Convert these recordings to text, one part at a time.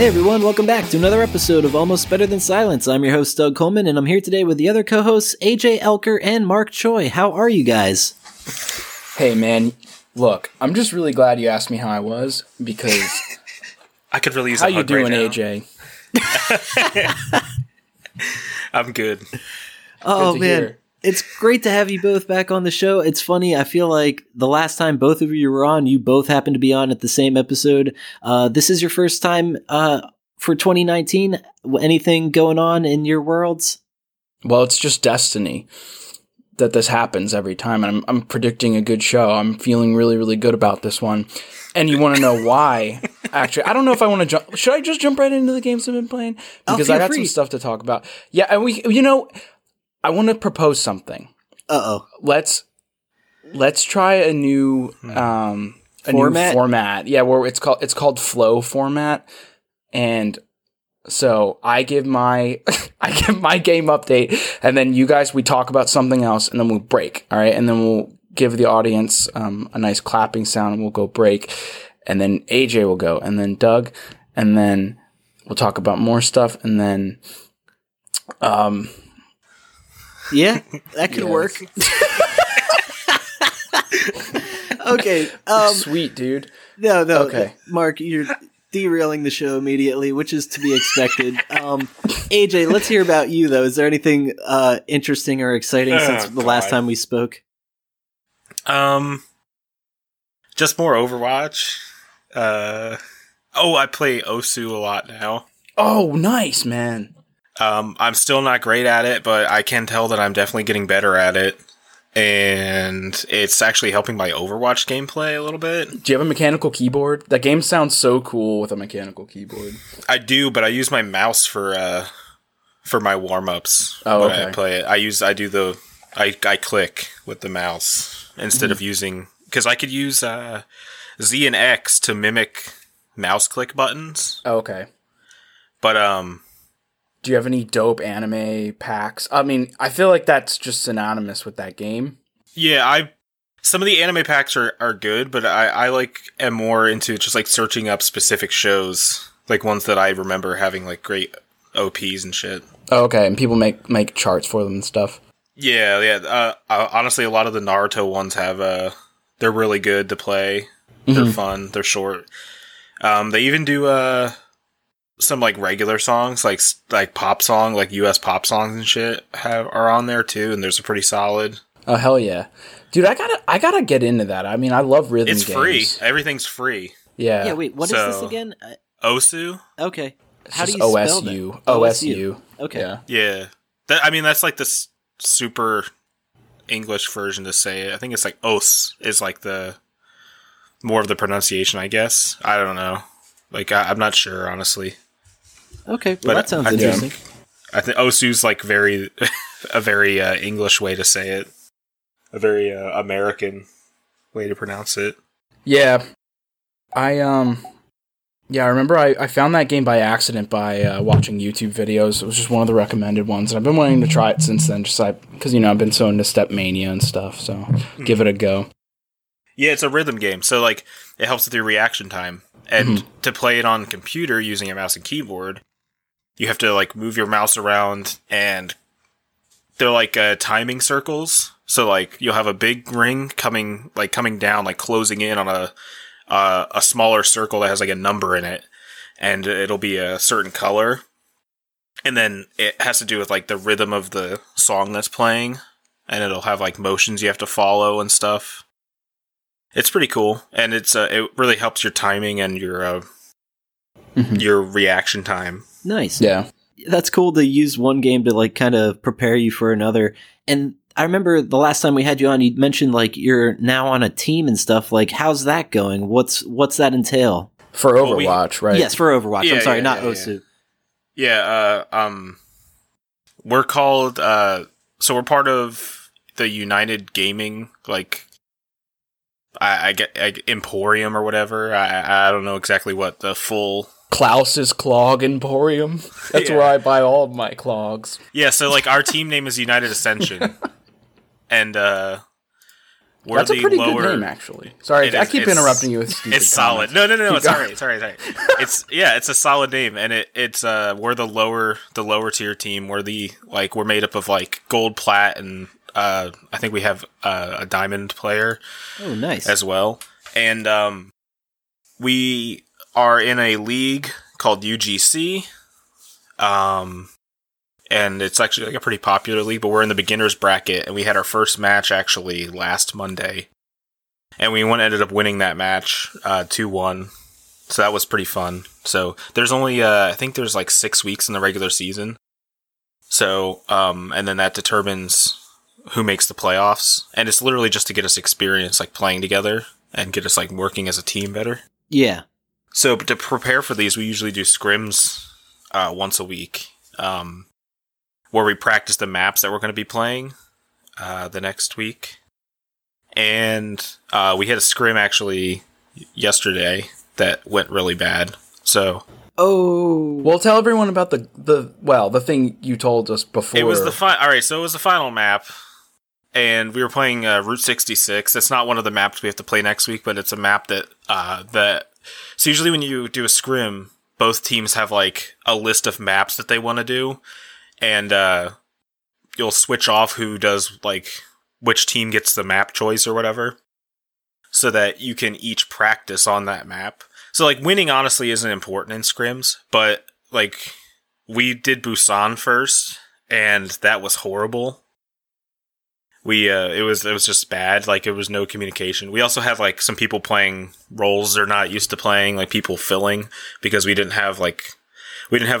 Hey everyone, welcome back to another episode of Almost Better Than Silence. I'm your host, Doug Coleman, and I'm here today with the other co-hosts, AJ Elker and Mark Choi. How are you guys? Hey man, look, I'm just really glad you asked me how I was, because... I could really use a hug right now. How you doing, AJ? I'm good. Oh man. Hear. It's great to have you both back on the show. It's funny. I feel like the last time both of you were on, you both happened to be on at the same episode. This is your first time for 2019. Anything going on in your worlds? Well, it's just destiny that this happens every time. And I'm predicting a good show. I'm feeling really, really good about this one. And you want to know why? Actually, I don't know if I want to jump. Should I just jump right into the games I've been playing? Because I got some stuff to talk about. Yeah, and we, you know, I want to propose something. Uh-oh. Let's try a new format. Yeah, where it's called flow format. And so I give my game update, and then you guys, we talk about something else, and then we'll break. All right, and then we'll give the audience a nice clapping sound, and we'll go break, and then AJ will go, and then Doug, and then we'll talk about more stuff, and then yeah, that could work. Okay. Sweet, dude. No. Okay. Mark, you're derailing the show immediately, which is to be expected. AJ, let's hear about you, though. Is there anything interesting or exciting since the last time we spoke? Just more Overwatch. I play Osu! A lot now. Oh, nice, man. I'm still not great at it, but I can tell that I'm definitely getting better at it. And it's actually helping my Overwatch gameplay a little bit. Do you have a mechanical keyboard? That game sounds so cool with a mechanical keyboard. I do, but I use my mouse for my warm-ups when I play it. I click with the mouse instead of using... Because I could use Z and X to mimic mouse click buttons. Oh, okay. But, do you have any dope anime packs? I mean, I feel like that's just synonymous with that game. Yeah, some of the anime packs are good, but I am more into just like searching up specific shows, like ones that I remember having like great OPs and shit. Oh, okay, and people make charts for them and stuff. Yeah. Honestly, a lot of the Naruto ones have they're really good to play. They're fun. They're short. They even do some like regular songs, like pop song, like US pop songs and shit are on there too, and there's a pretty solid. Oh hell yeah, dude! I gotta get into that. I mean, I love rhythm games. It's free. Everything's free. Yeah. Yeah. Wait, what is this again? Osu. Okay. How do you spell that? Osu. Okay. Yeah. That's like the super English version to say it. I think it's like Os is like the more of the pronunciation, I guess. I don't know. Like I'm not sure, honestly. Okay, well, but that sounds interesting. I think Osu's like a very English way to say it, a very American way to pronounce it. Yeah, I remember I found that game by accident by watching YouTube videos. It was just one of the recommended ones, and I've been wanting to try it since then. Just because I've been so into Stepmania and stuff, so give it a go. Yeah, it's a rhythm game, so like it helps with your reaction time. And to play it on computer using a mouse and keyboard, you have to like move your mouse around, and they're like timing circles. So like you'll have a big ring coming down, like closing in on a smaller circle that has like a number in it, and it'll be a certain color. And then it has to do with like the rhythm of the song that's playing, and it'll have like motions you have to follow and stuff. It's pretty cool, and it's it really helps your timing and your reaction time. Nice. Yeah. That's cool to use one game to like kind of prepare you for another. And I remember the last time we had you on, you mentioned like you're now on a team and stuff. Like, how's that going? What's that entail? For Overwatch, right? Yes, for Overwatch. Yeah, I'm sorry, not Osu. Yeah, we're called so we're part of the United Gaming like I get Emporium or whatever. I don't know exactly what the full Klaus's Clog Emporium. That's where I buy all of my clogs. Yeah, so like our team name is United Ascension, and That's a pretty good name, actually. Sorry, I keep interrupting you with stupid comments. It's solid. No, it's all right. It's a solid name, and it's we're the lower tier team. We're made up of like gold, plat, and I think we have a diamond player. Oh, nice. As well, and we are in a league called UGC. And it's actually like a pretty popular league, but we're in the beginners bracket, and we had our first match actually last Monday, and we ended up winning that match 2-1. So that was pretty fun. So there's only I think there's like 6 weeks in the regular season. So and then that determines who makes the playoffs, and it's literally just to get us experience like playing together and get us like working as a team better. Yeah. So but to prepare for these, we usually do scrims once a week. Where we practice the maps that we're going to be playing the next week. And we had a scrim actually yesterday that went really bad. So well, tell everyone about the thing you told us before. It was all right, so it was the final map, and we were playing Route 66. It's not one of the maps we have to play next week, but it's a map that so usually when you do a scrim, both teams have like a list of maps that they want to do. And you'll switch off who does, like, which team gets the map choice or whatever, so that you can each practice on that map. So, like, winning honestly isn't important in scrims, but, like, we did Busan first, and that was horrible. We, it was just bad. Like, it was no communication. We also had, like, some people playing roles they're not used to playing, like, people filling, because we didn't have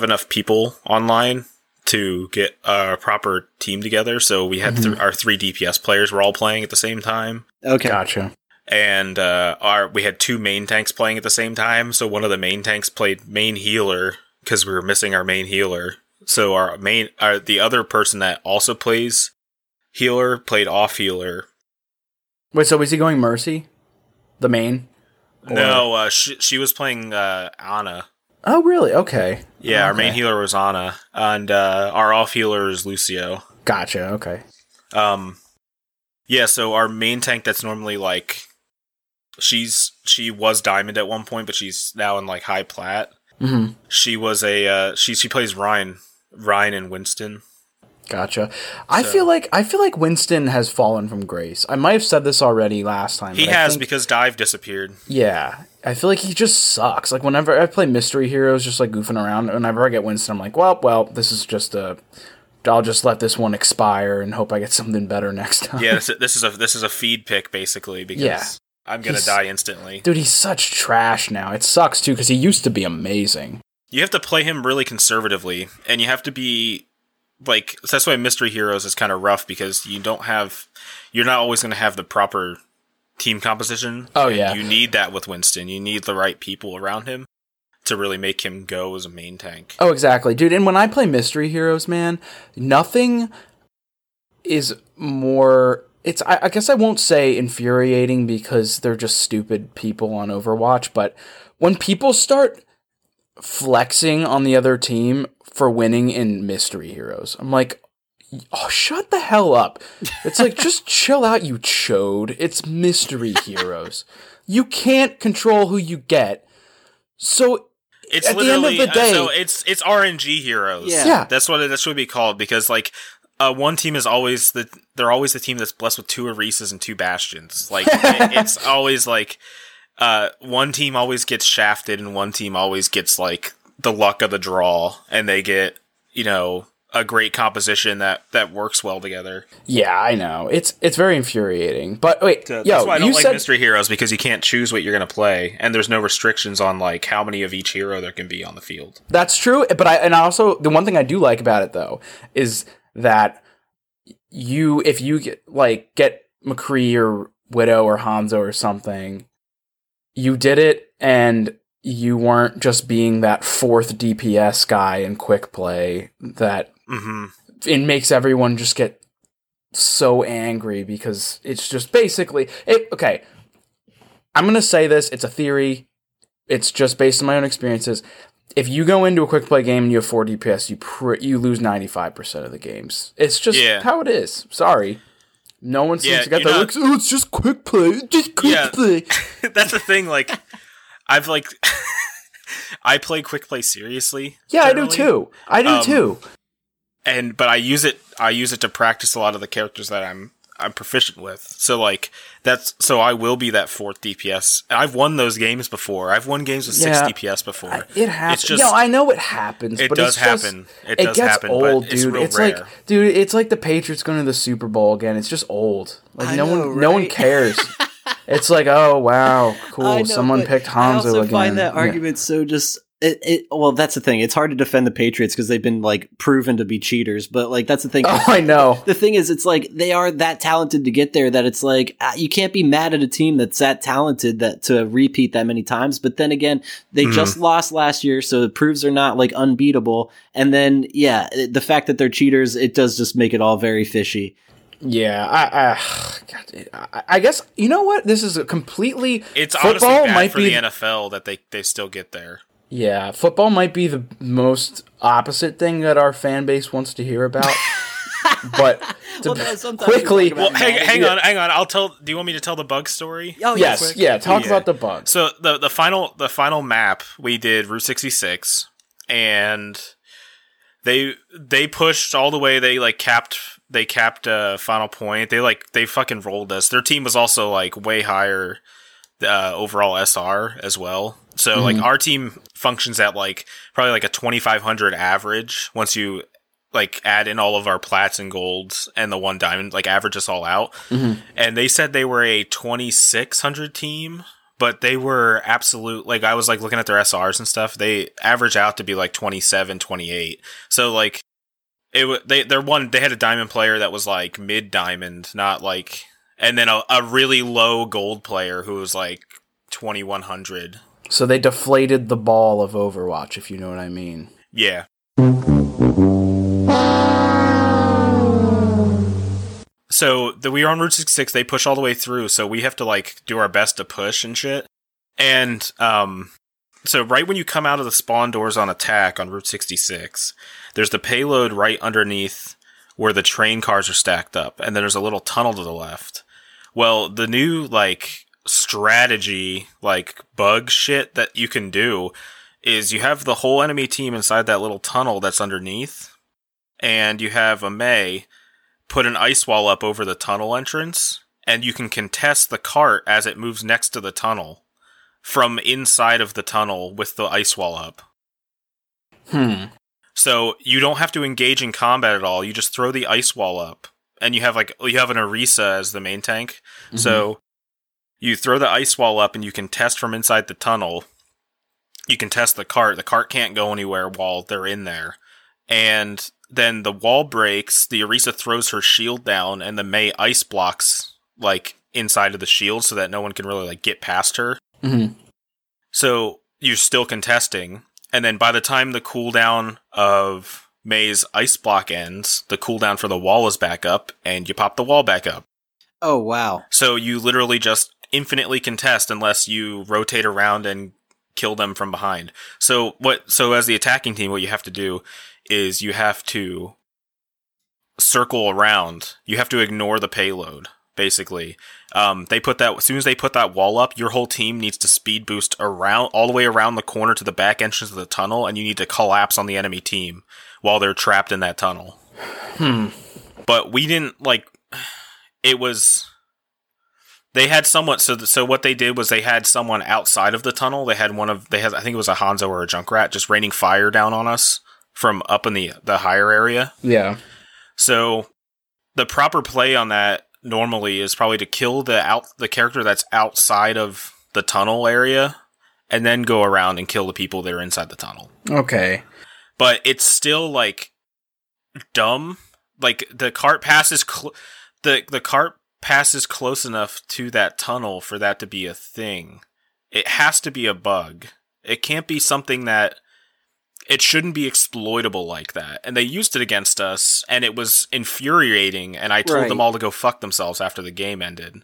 enough people online to get a proper team together, so we had our three DPS players were all playing at the same time. Okay, gotcha. And we had two main tanks playing at the same time, so one of the main tanks played main healer because we were missing our main healer. So the other person that also plays healer played off healer. Wait, so was he going Mercy, the main? No, she was playing Ana. Oh, really? Okay. Yeah, our main healer was Ana, and our off healer is Lucio. Gotcha, okay. Yeah, so our main tank that's normally, like, she was Diamond at one point, but she's now in, like, high plat. Mm-hmm. She was she plays Ryan and Winston. Gotcha. I feel like Winston has fallen from grace. I might have said this already last time. He has because Dive disappeared. Yeah. I feel like he just sucks. Like, whenever I play Mystery Heroes, just, like, goofing around, whenever I get Winston, I'm like, well, this is just I'll just let this one expire and hope I get something better next time. Yeah, this is a feed pick, basically, because I'm going to die instantly. Dude, he's such trash now. It sucks, too, because he used to be amazing. You have to play him really conservatively, and you have to be, like, that's why Mystery Heroes is kind of rough, because you're not always going to have the proper team composition. Oh, yeah. You need that with Winston. You need the right people around him to really make him go as a main tank. Oh, exactly. Dude, and when I play Mystery Heroes, man, nothing is more... It's, I guess I won't say infuriating, because they're just stupid people on Overwatch, but when people start flexing on the other team for winning in Mystery Heroes, I'm like... Oh, shut the hell up. It's like, just chill out, you chode. It's Mystery Heroes. You can't control who you get. So it's at the end of the day... So it's RNG Heroes. Yeah. That's what that should be called, because, like, one team is always they're always the team that's blessed with two Orisas and two Bastions. Like, it's always, like, one team always gets shafted, and one team always gets, like, the luck of the draw, and they get, you know... a great composition that works well together. Yeah, I know. It's very infuriating. But wait, that's why I don't like Mystery Heroes, because you can't choose what you're going to play, and there's no restrictions on, like, how many of each hero there can be on the field. That's true, but I also the one thing I do like about it, though, is that if you get McCree or Widow or Hanzo or something, you did it, and you weren't just being that fourth DPS guy in quick play that it makes everyone just get so angry, because it's just basically... Okay, I'm going to say this. It's a theory. It's just based on my own experiences. If you go into a quick play game and you have four DPS, you lose 95% of the games. It's just how it is. Sorry. No one seems to get that. Like, oh, it's just quick play. Just quick play. That's the thing. Like, I've like, I play quick play seriously. Yeah, generally. I do too. And but I use it to practice a lot of the characters that I'm proficient with. So like I will be that fourth DPS. I've won those games before. I've won games with six DPS before. It happens. I know it happens. It does happen. It gets old, but dude. It's real rare. Like, dude, it's like the Patriots going to the Super Bowl again. It's just old. Like no one cares. It's like, oh wow, cool. Someone picked Hanzo. I also find that argument so just. Well, that's the thing. It's hard to defend the Patriots because they've been like proven to be cheaters. But like, that's the thing. Oh, I know. The thing is, it's like they are that talented to get there that it's like you can't be mad at a team that's that talented that to repeat that many times. But then again, they just lost last year, so it proves they're not like unbeatable. And then the fact that they're cheaters, it does just make it all very fishy. Yeah, I guess you know what? This is a completely it's honestly bad for the NFL that they still get there. Yeah, football might be the most opposite thing that our fan base wants to hear about. But quickly, hang on. Do you want me to tell the bug story? Oh yes, yeah. Talk about the bug. So the final map we did Route 66, and they pushed all the way. They like capped a final point. They fucking rolled us. Their team was also like way higher overall SR as well. So like our team functions at like probably like a 2,500 average once you like add in all of our plats and golds and the one diamond, like average us all out. Mm-hmm. And they said they were a 2,600 team, but they were absolute. Like I was like looking at their SRs and stuff. They average out to be like 27, 28. So like they had a diamond player that was like mid diamond, not like, and then a really low gold player who was like 2,100. So they deflated the ball of Overwatch, if you know what I mean. Yeah. So we are on Route 66. They push all the way through, so we have to like do our best to push and shit. And so right when you come out of the spawn doors on attack on Route 66, there's the payload right underneath where the train cars are stacked up, and then there's a little tunnel to the left. Well, the new like strategy like bug shit that you can do is you have the whole enemy team inside that little tunnel that's underneath, and you have a Mei put an ice wall up over the tunnel entrance, and you can contest the cart as it moves next to the tunnel from inside of the tunnel with the ice wall up. So you don't have to engage in combat at all. You just throw the ice wall up, and you have an Orisa as the main tank. So you throw the ice wall up and you can test from inside the tunnel. You can test the cart. The cart can't go anywhere while they're in there. And then the wall breaks. The Orisa throws her shield down and the Mei ice blocks like inside of the shield so that no one can really like get past her. Mm-hmm. So you're still contesting. And then by the time the cooldown of Mei's ice block ends, the cooldown for the wall is back up and you pop the wall back up. Oh, wow. So you literally just infinitely contest unless you rotate around and kill them from behind. So as the attacking team, what you have to do is you have to circle around. You have to ignore the payload, basically. As soon as they put that wall up, your whole team needs to speed boost around all the way around the corner to the back entrance of the tunnel, and you need to collapse on the enemy team while they're trapped in that tunnel. But we didn't, like... It was, they had someone, so what they did was they had someone outside of the tunnel. They had I think it was a Hanzo or a Junkrat just raining fire down on us from up in the higher area. Yeah. So the proper play on that normally is probably to kill the character that's outside of the tunnel area and then go around and kill the people that are inside the tunnel. Okay. But it's still like dumb. Like the cart passes The cart passes close enough to that tunnel for that to be a thing. It has to be a bug. It can't be something that... It shouldn't be exploitable like that. And they used it against us, and it was infuriating, and I told them all to go fuck themselves after the game ended.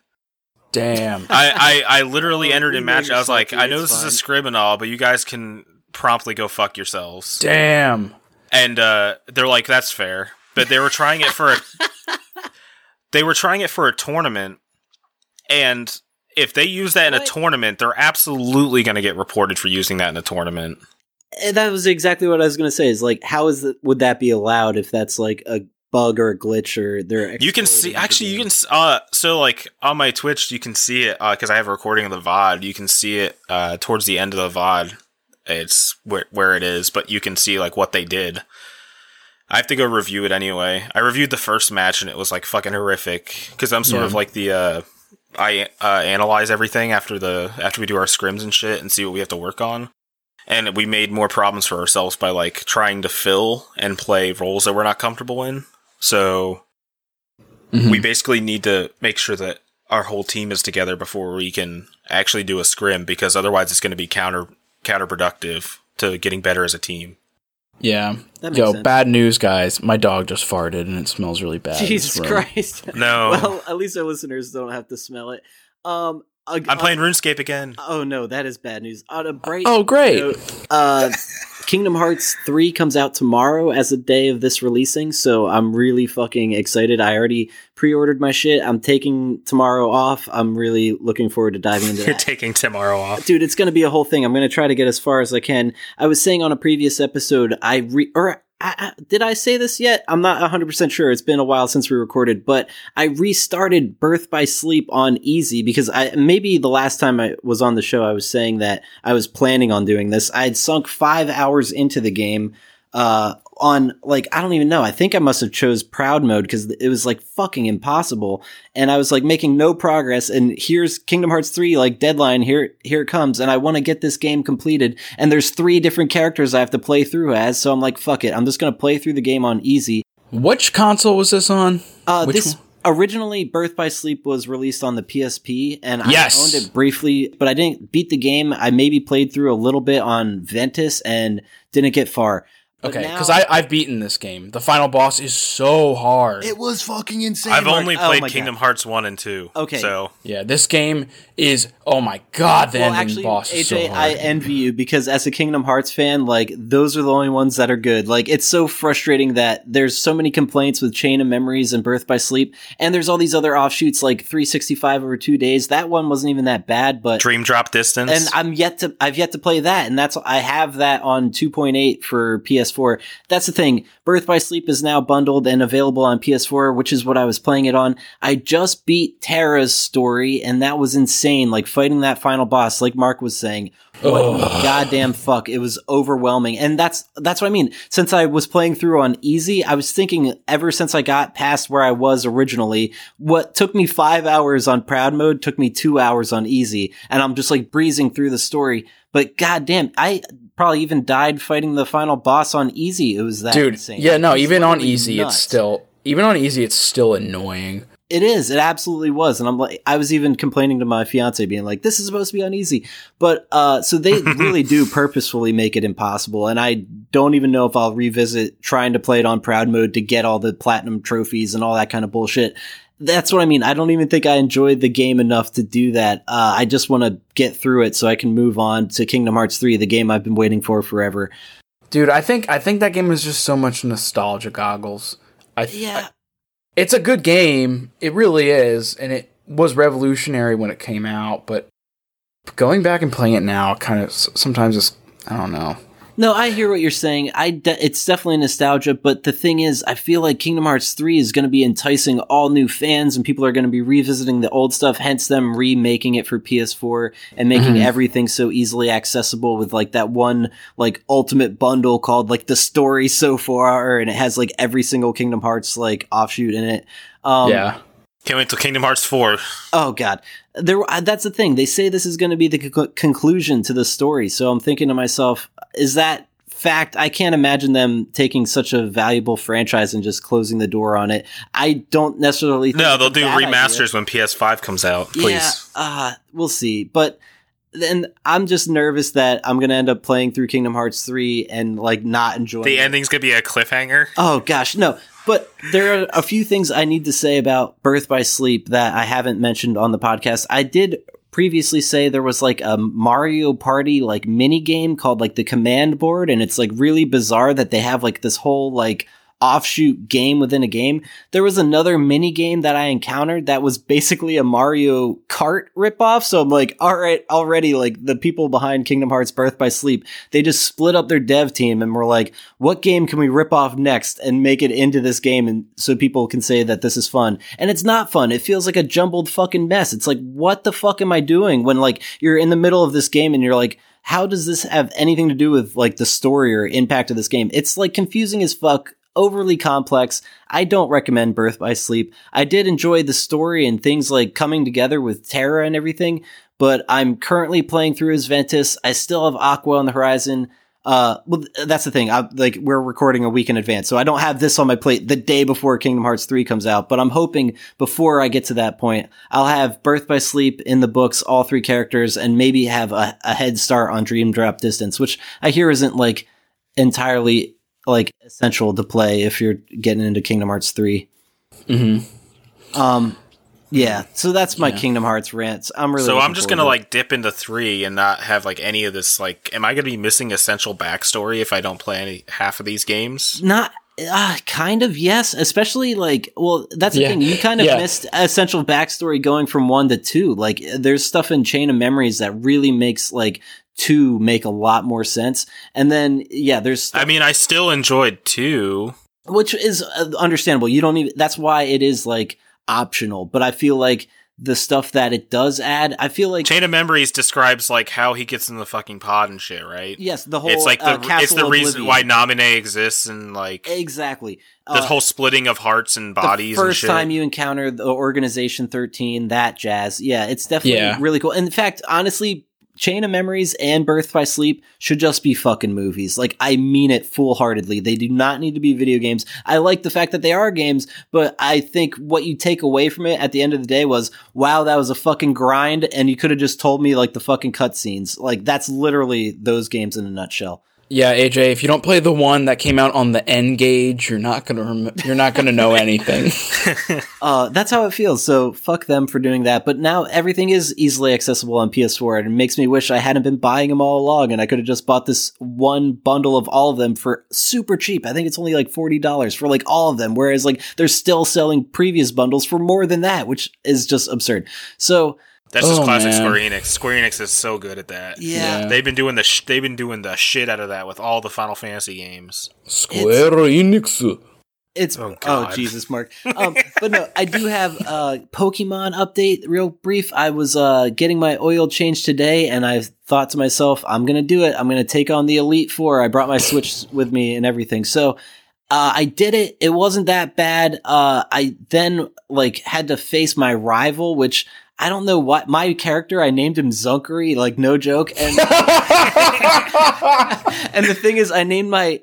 Damn. I literally entered a match. I was like, I know this is a scrim and all, but you guys can promptly go fuck yourselves. Damn. And they're like, that's fair. But they were trying it for... They were trying it for a tournament, and if they use that in a tournament, they're absolutely going to get reported for using that in a tournament. That was exactly what I was going to say. Is like, how is that? Would that be allowed if that's like a bug or a glitch or their? You can see actually. You can so like on my Twitch, you can see it because I have a recording of the VOD. You can see it towards the end of the VOD. It's where it is, but you can see like what they did. I have to go review it anyway. I reviewed the first match and it was like fucking horrific because I'm sort of like the I analyze everything after we do our scrims and shit and see what we have to work on. And we made more problems for ourselves by, like, trying to fill and play roles that we're not comfortable in. So, we basically need to make sure that our whole team is together before we can actually do a scrim, because otherwise it's going to be counterproductive to getting better as a team. Yeah. Yo, sense. Bad news, guys. My dog just farted, and it smells really bad. Jesus Christ. No. Well, at least our listeners don't have to smell it. I'm playing RuneScape again. Oh, no, that is bad news. On a bright great. Note, Kingdom Hearts 3 comes out tomorrow as the day of this releasing, so I'm really fucking excited. I already pre-ordered my shit. I'm taking tomorrow off. I'm really looking forward to diving into that. You're taking tomorrow off. Dude, it's going to be a whole thing. I'm going to try to get as far as I can. I was saying on a previous episode, did I say this yet? I'm not 100% sure. It's been a while since we recorded, but I restarted Birth by Sleep on easy because maybe the last time I was on the show, I was saying that I was planning on doing this. I had sunk 5 hours into the game, on like, I don't even know. I think I must have chose proud mode because it was like fucking impossible. And I was like making no progress. And here's Kingdom Hearts 3, like deadline. Here it comes. And I want to get this game completed. And there's 3 different characters I have to play through as. So I'm like, fuck it. I'm just going to play through the game on easy. Which console was this on? Originally, Birth by Sleep was released on the PSP, and I owned it briefly, but I didn't beat the game. I maybe played through a little bit on Ventus and didn't get far. But okay, because I've beaten this game. The final boss is so hard. It was fucking insane. I've only played Kingdom Hearts 1 and 2. Okay. So. Yeah, this game is, oh my god, the ending boss is so hard. Well, actually, AJ, I envy you because as a Kingdom Hearts fan, like, those are the only ones that are good. Like, it's so frustrating that there's so many complaints with Chain of Memories and Birth by Sleep, and there's all these other offshoots like 365 over 2 days. That one wasn't even that bad, but... Dream Drop Distance. And I've yet to play that, and I have that on 2.8 for PS4. That's the thing. Birth by Sleep is now bundled and available on PS4, which is what I was playing it on. I just beat Terra's story, and that was insane. Like, fighting that final boss, like Mark was saying, goddamn fuck, it was overwhelming. And that's what I mean. Since I was playing through on easy, I was thinking ever since I got past where I was originally, what took me 5 hours on proud mode took me 2 hours on easy, and I'm just like breezing through the story. But goddamn, I probably even died fighting the final boss on easy. It was that insane. Yeah, no, even on easy, it's still annoying. It is. It absolutely was. And I'm like, I was even complaining to my fiance being like, this is supposed to be on easy. But, so they really do purposefully make it impossible. And I don't even know if I'll revisit trying to play it on proud mode to get all the platinum trophies and all that kind of bullshit. That's what I mean. I don't even think I enjoyed the game enough to do that. I just want to get through it so I can move on to Kingdom Hearts 3, the game I've been waiting for forever. Dude, I think that game is just so much nostalgia goggles. It's a good game. It really is. And it was revolutionary when it came out. But going back and playing it now kind of sometimes is, I don't know. No, I hear what you're saying. It's definitely nostalgia, but the thing is, I feel like Kingdom Hearts 3 is going to be enticing all new fans, and people are going to be revisiting the old stuff, hence them remaking it for PS4 and making everything so easily accessible with, like, that one, like, ultimate bundle called, like, The Story So Far, and it has, like, every single Kingdom Hearts, like, offshoot in it. Yeah. Can't wait till Kingdom Hearts 4. Oh, God. That's the thing. They say this is going to be the conclusion to the story, so I'm thinking to myself... Is that fact? I can't imagine them taking such a valuable franchise and just closing the door on it. I don't necessarily think they'll do remasters when PS5 comes out, please. Yeah, we'll see. But then I'm just nervous that I'm going to end up playing through Kingdom Hearts 3 and like not enjoying it. The ending's going to be a cliffhanger. Oh, gosh, no. But there are a few things I need to say about Birth by Sleep that I haven't mentioned on the podcast. I did previously say there was like a Mario Party like mini game called like the command board, and it's like really bizarre that they have like this whole like offshoot game within a game. There was another mini game that I encountered that was basically a Mario Kart ripoff. So I'm like, all right, already like the people behind Kingdom Hearts Birth by Sleep, they just split up their dev team and were like, what game can we rip off next and make it into this game? And so people can say that this is fun. And it's not fun. It feels like a jumbled fucking mess. It's like, what the fuck am I doing when like you're in the middle of this game and you're like, how does this have anything to do with like the story or impact of this game? It's like confusing as fuck, overly complex. I don't recommend Birth by Sleep. I did enjoy the story and things like coming together with Terra and everything, but I'm currently playing through as Ventus. I still have Aqua on the horizon. Well, that's the thing. Like we're recording a week in advance, so I don't have this on my plate the day before Kingdom Hearts 3 comes out, but I'm hoping before I get to that point, I'll have Birth by Sleep in the books, all three characters, and maybe have a head start on Dream Drop Distance, which I hear isn't like entirely like essential to play if you're getting into Kingdom Hearts 3. Mm-hmm. Yeah, so that's my Kingdom Hearts rants. I'm just gonna like dip into 3 and not have like any of this. Like, am I gonna be missing essential backstory if I don't play half of these games? Not kind of, yes. Especially like, well, that's the thing. You kind of missed essential backstory going from 1 to 2. Like, there's stuff in Chain of Memories that really makes like 2 make a lot more sense. And then I still enjoyed 2, which is understandable. You don't even. That's why it is like optional, but I feel like the stuff that it does add, I feel like Chain of Memories describes like how he gets in the fucking pod and shit, right? Yes, the whole, it's like it's the reason why Naminé exists, and like exactly the whole splitting of hearts and bodies. The first and shit. Time you encounter the Organization 13, that jazz, it's definitely really cool. In fact, honestly, Chain of Memories and Birth by Sleep should just be fucking movies. Like, I mean it full-heartedly. They do not need to be video games. I like the fact that they are games, but I think what you take away from it at the end of the day was, wow, that was a fucking grind, and you could have just told me, like, the fucking cutscenes. Like, that's literally those games in a nutshell. Yeah, AJ, if you don't play the one that came out on the N-Gage, you're not gonna know anything. That's how it feels. So fuck them for doing that. But now everything is easily accessible on PS4, and it makes me wish I hadn't been buying them all along, and I could have just bought this one bundle of all of them for super cheap. I think it's only like $40 for like all of them, whereas like they're still selling previous bundles for more than that, which is just absurd. So. That's just classic man. Square Enix. Square Enix is so good at that. Yeah. They've been doing the shit out of that with all the Final Fantasy games. Square Enix. It's oh Jesus, Mark. But no, I do have Pokemon update real brief. I was getting my oil changed today, and I thought to myself, I'm gonna do it. I'm gonna take on the Elite Four. I brought my Switch with me and everything. So I did it. It wasn't that bad. I then like had to face my rival, which I don't know what my character, I named him Zunkery, like no joke. And and the thing is, I named my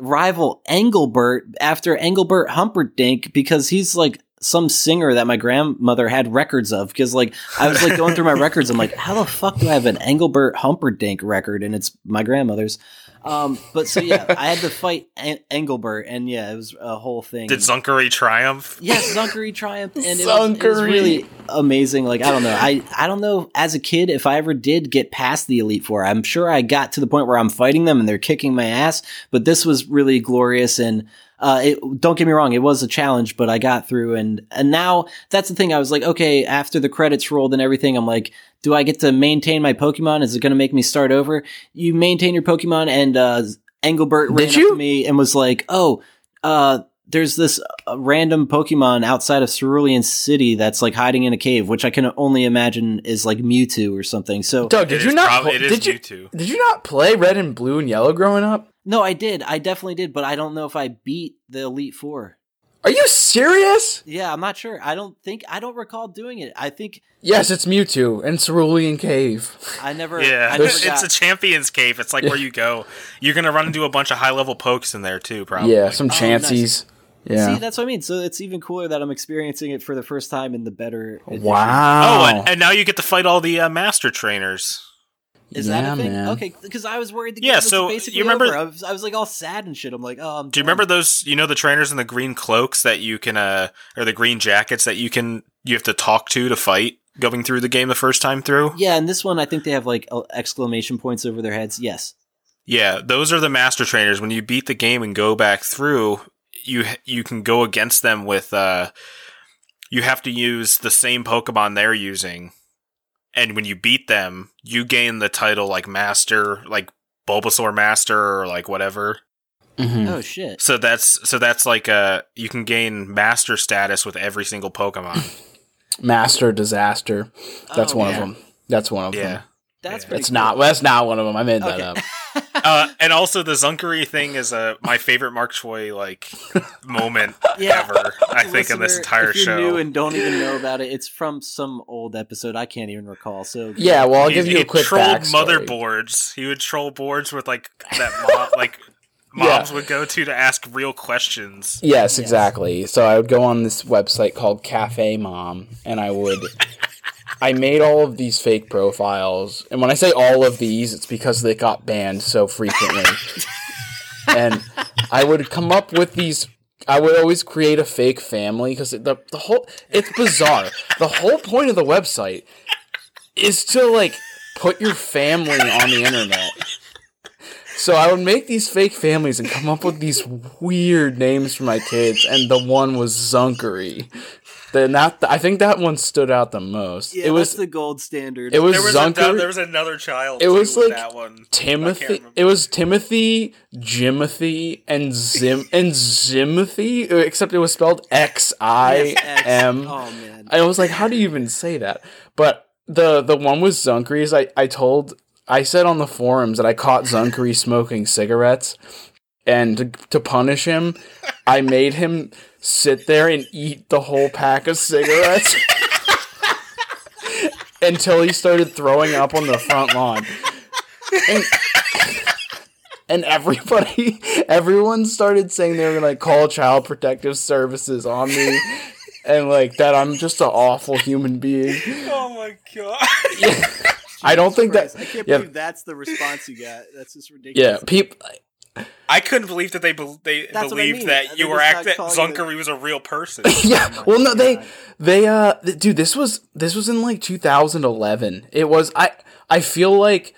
rival Engelbert after Engelbert Humperdinck, because he's like some singer that my grandmother had records of, because like I was like going through my records, I'm like, how the fuck do I have an Engelbert Humperdinck record? And it's my grandmother's. But so yeah, I had to fight Engelbert, and yeah, it was a whole thing. Did Zunkery triumph? Yes, Zunkery triumphed, and it was really amazing. Like, I don't know. I don't know as a kid if I ever did get past the Elite Four. I'm sure I got to the point where I'm fighting them and they're kicking my ass, but this was really glorious, and don't get me wrong, it was a challenge, but I got through, and now that's the thing. I was like, okay, after the credits rolled and everything, I'm like, do I get to maintain my Pokemon? Is it going to make me start over? You maintain your Pokemon, and Engelbert ran up to me and was like, oh, there's this random Pokemon outside of Cerulean City that's like hiding in a cave, which I can only imagine is like Mewtwo or something. So, Doug, did you not play Red and Blue and Yellow growing up? No, I did. I definitely did, but I don't know if I beat the Elite Four. Are you serious? Yeah, I'm not sure. I don't recall doing it. I think... Yes, it's Mewtwo and Cerulean Cave. I never... Yeah, it's a Champion's Cave. It's like where you go. You're going to run into a bunch of high-level pokes in there, too, probably. Yeah, some chancies. Nice. Yeah. See, that's what I mean. So it's even cooler that I'm experiencing it for the first time in the better edition. Wow. Oh, and now you get to fight all the master trainers. Is that a thing? Man. Okay, because I was worried the game was basically over. I was like all sad and shit. I'm like, oh, do you remember those, the trainers in the green cloaks that you can, or the green jackets that you have to talk to fight going through the game the first time through? Yeah, and this one, I think they have like exclamation points over their heads. Yes. Yeah, those are the master trainers. When you beat the game and go back through, you can go against them with you have to use the same Pokemon they're using, and when you beat them, you gain the title like Master, like Bulbasaur Master or like whatever. Mm-hmm. Oh shit! So that's like you can gain Master status with every single Pokemon. Master Disaster. That's one of them. That's one of them. That's not one of them. I made that up. And also the Zunkery thing is my favorite Mark Choi like moment ever. I think in this entire if you're show. New and don't even know about it. It's from some old episode I can't even recall. So yeah, well I'll give you a quick backstory. Motherboards. He would troll boards with like that mom, like moms would go to ask real questions. Yes, exactly. So I would go on this website called Cafe Mom, and I made all of these fake profiles, and when I say all of these, it's because they got banned so frequently. And I would come up with these. I would always create a fake family because the whole it's bizarre. The whole point of the website is to like put your family on the internet. So I would make these fake families and come up with these weird names for my kids, and the one was Zunkery. I think that one stood out the most. Yeah, it was that's the gold standard. It was Zunkery. There was another child. It was like that one. Timothy. It was Timothy, Jimothy, and Zimothy. Except it was spelled XIM. Oh man! I was like, how do you even say that? But the one with Zunkery is I said on the forums that I caught Zunkery smoking cigarettes, and to punish him, I made him sit there and eat the whole pack of cigarettes until he started throwing up on the front lawn. And everyone started saying they were gonna call Child Protective Services on me and like that I'm just an awful human being. Oh my god. Yeah. I don't think that I can't believe that's the response you got. That's just ridiculous. Yeah, I couldn't believe that they believed that you were that Zunkery was a real person. Yeah, well, no, dude, this was in like 2011. It was I feel like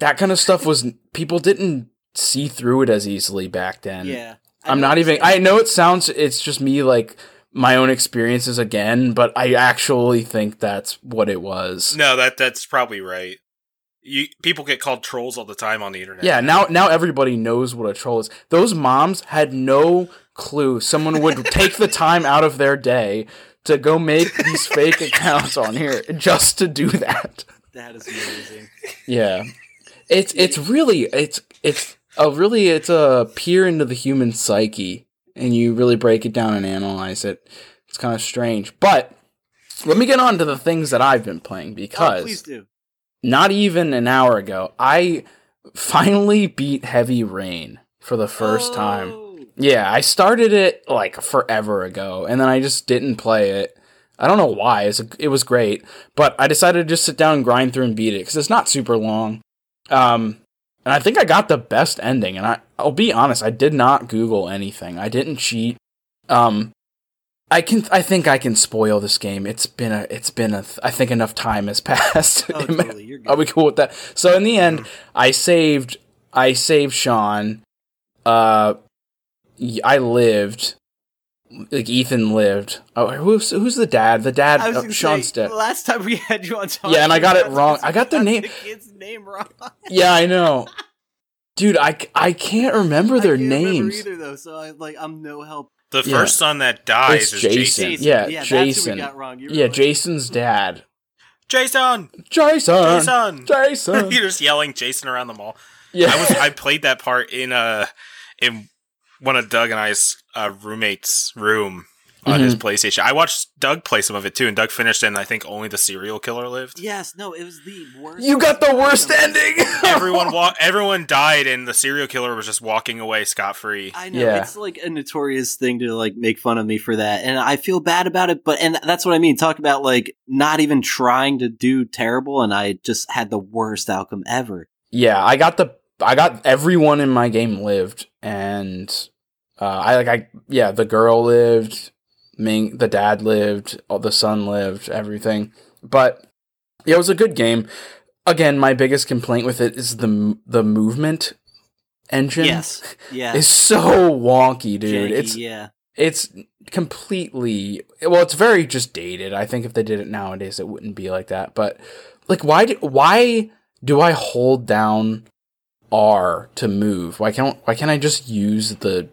that kind of stuff was people didn't see through it as easily back then. Yeah, I know it sounds. It's just me like my own experiences again, but I actually think that's what it was. No, that's probably right. People get called trolls all the time on the internet. Yeah, now everybody knows what a troll is. Those moms had no clue someone would take the time out of their day to go make these fake accounts on here just to do that. That is amazing. Yeah, it's a peer into the human psyche, and you really break it down and analyze it. It's kind of strange, but let me get on to the things that I've been playing because. Oh, please do. Not even an hour ago, I finally beat Heavy Rain for the first time. Yeah, I started it like forever ago, and then I just didn't play it. I don't know why. It was great, but I decided to just sit down and grind through and beat it because it's not super long. And I think I got the best ending. And I'll be honest, I did not Google anything. I didn't cheat. I think I can spoil this game. I think enough time has passed. Oh, totally. You're good. Are we cool with that? So in the end, I saved Sean. I lived. Like Ethan lived. Oh, who's the dad? The dad of Sean's dad. Last time we had you on talk. Yeah, and I got it wrong. I got the name. The kid's name wrong. Yeah, I know. Dude, I can't remember their names. I can't remember either though. So I'm no help. The first son that dies is Jason. Yeah, Jason. That's who we got wrong. Jason's dad. Jason. You're just yelling Jason around the mall. Yeah, I played that part in one of Doug and I's roommate's room on his PlayStation. I watched Doug play some of it too, and Doug finished it, and I think only the serial killer lived. Yes, no, it was the worst. You got the worst ending. Everyone died, and the serial killer was just walking away scot-free. I know, It's like a notorious thing to like make fun of me for that, and I feel bad about it. But and that's what I mean. Talk about like not even trying to do terrible, and I just had the worst outcome ever. Yeah, I got everyone in my game lived, and the girl lived. Ming, the dad lived, the son lived, everything. But it was a good game. Again, my biggest complaint with it is the movement. engine is so wonky, dude. Janky, it's completely, well, it's very just dated. I think if they did it nowadays, it wouldn't be like that. But like, why do I hold down R to move? Why can't I just use the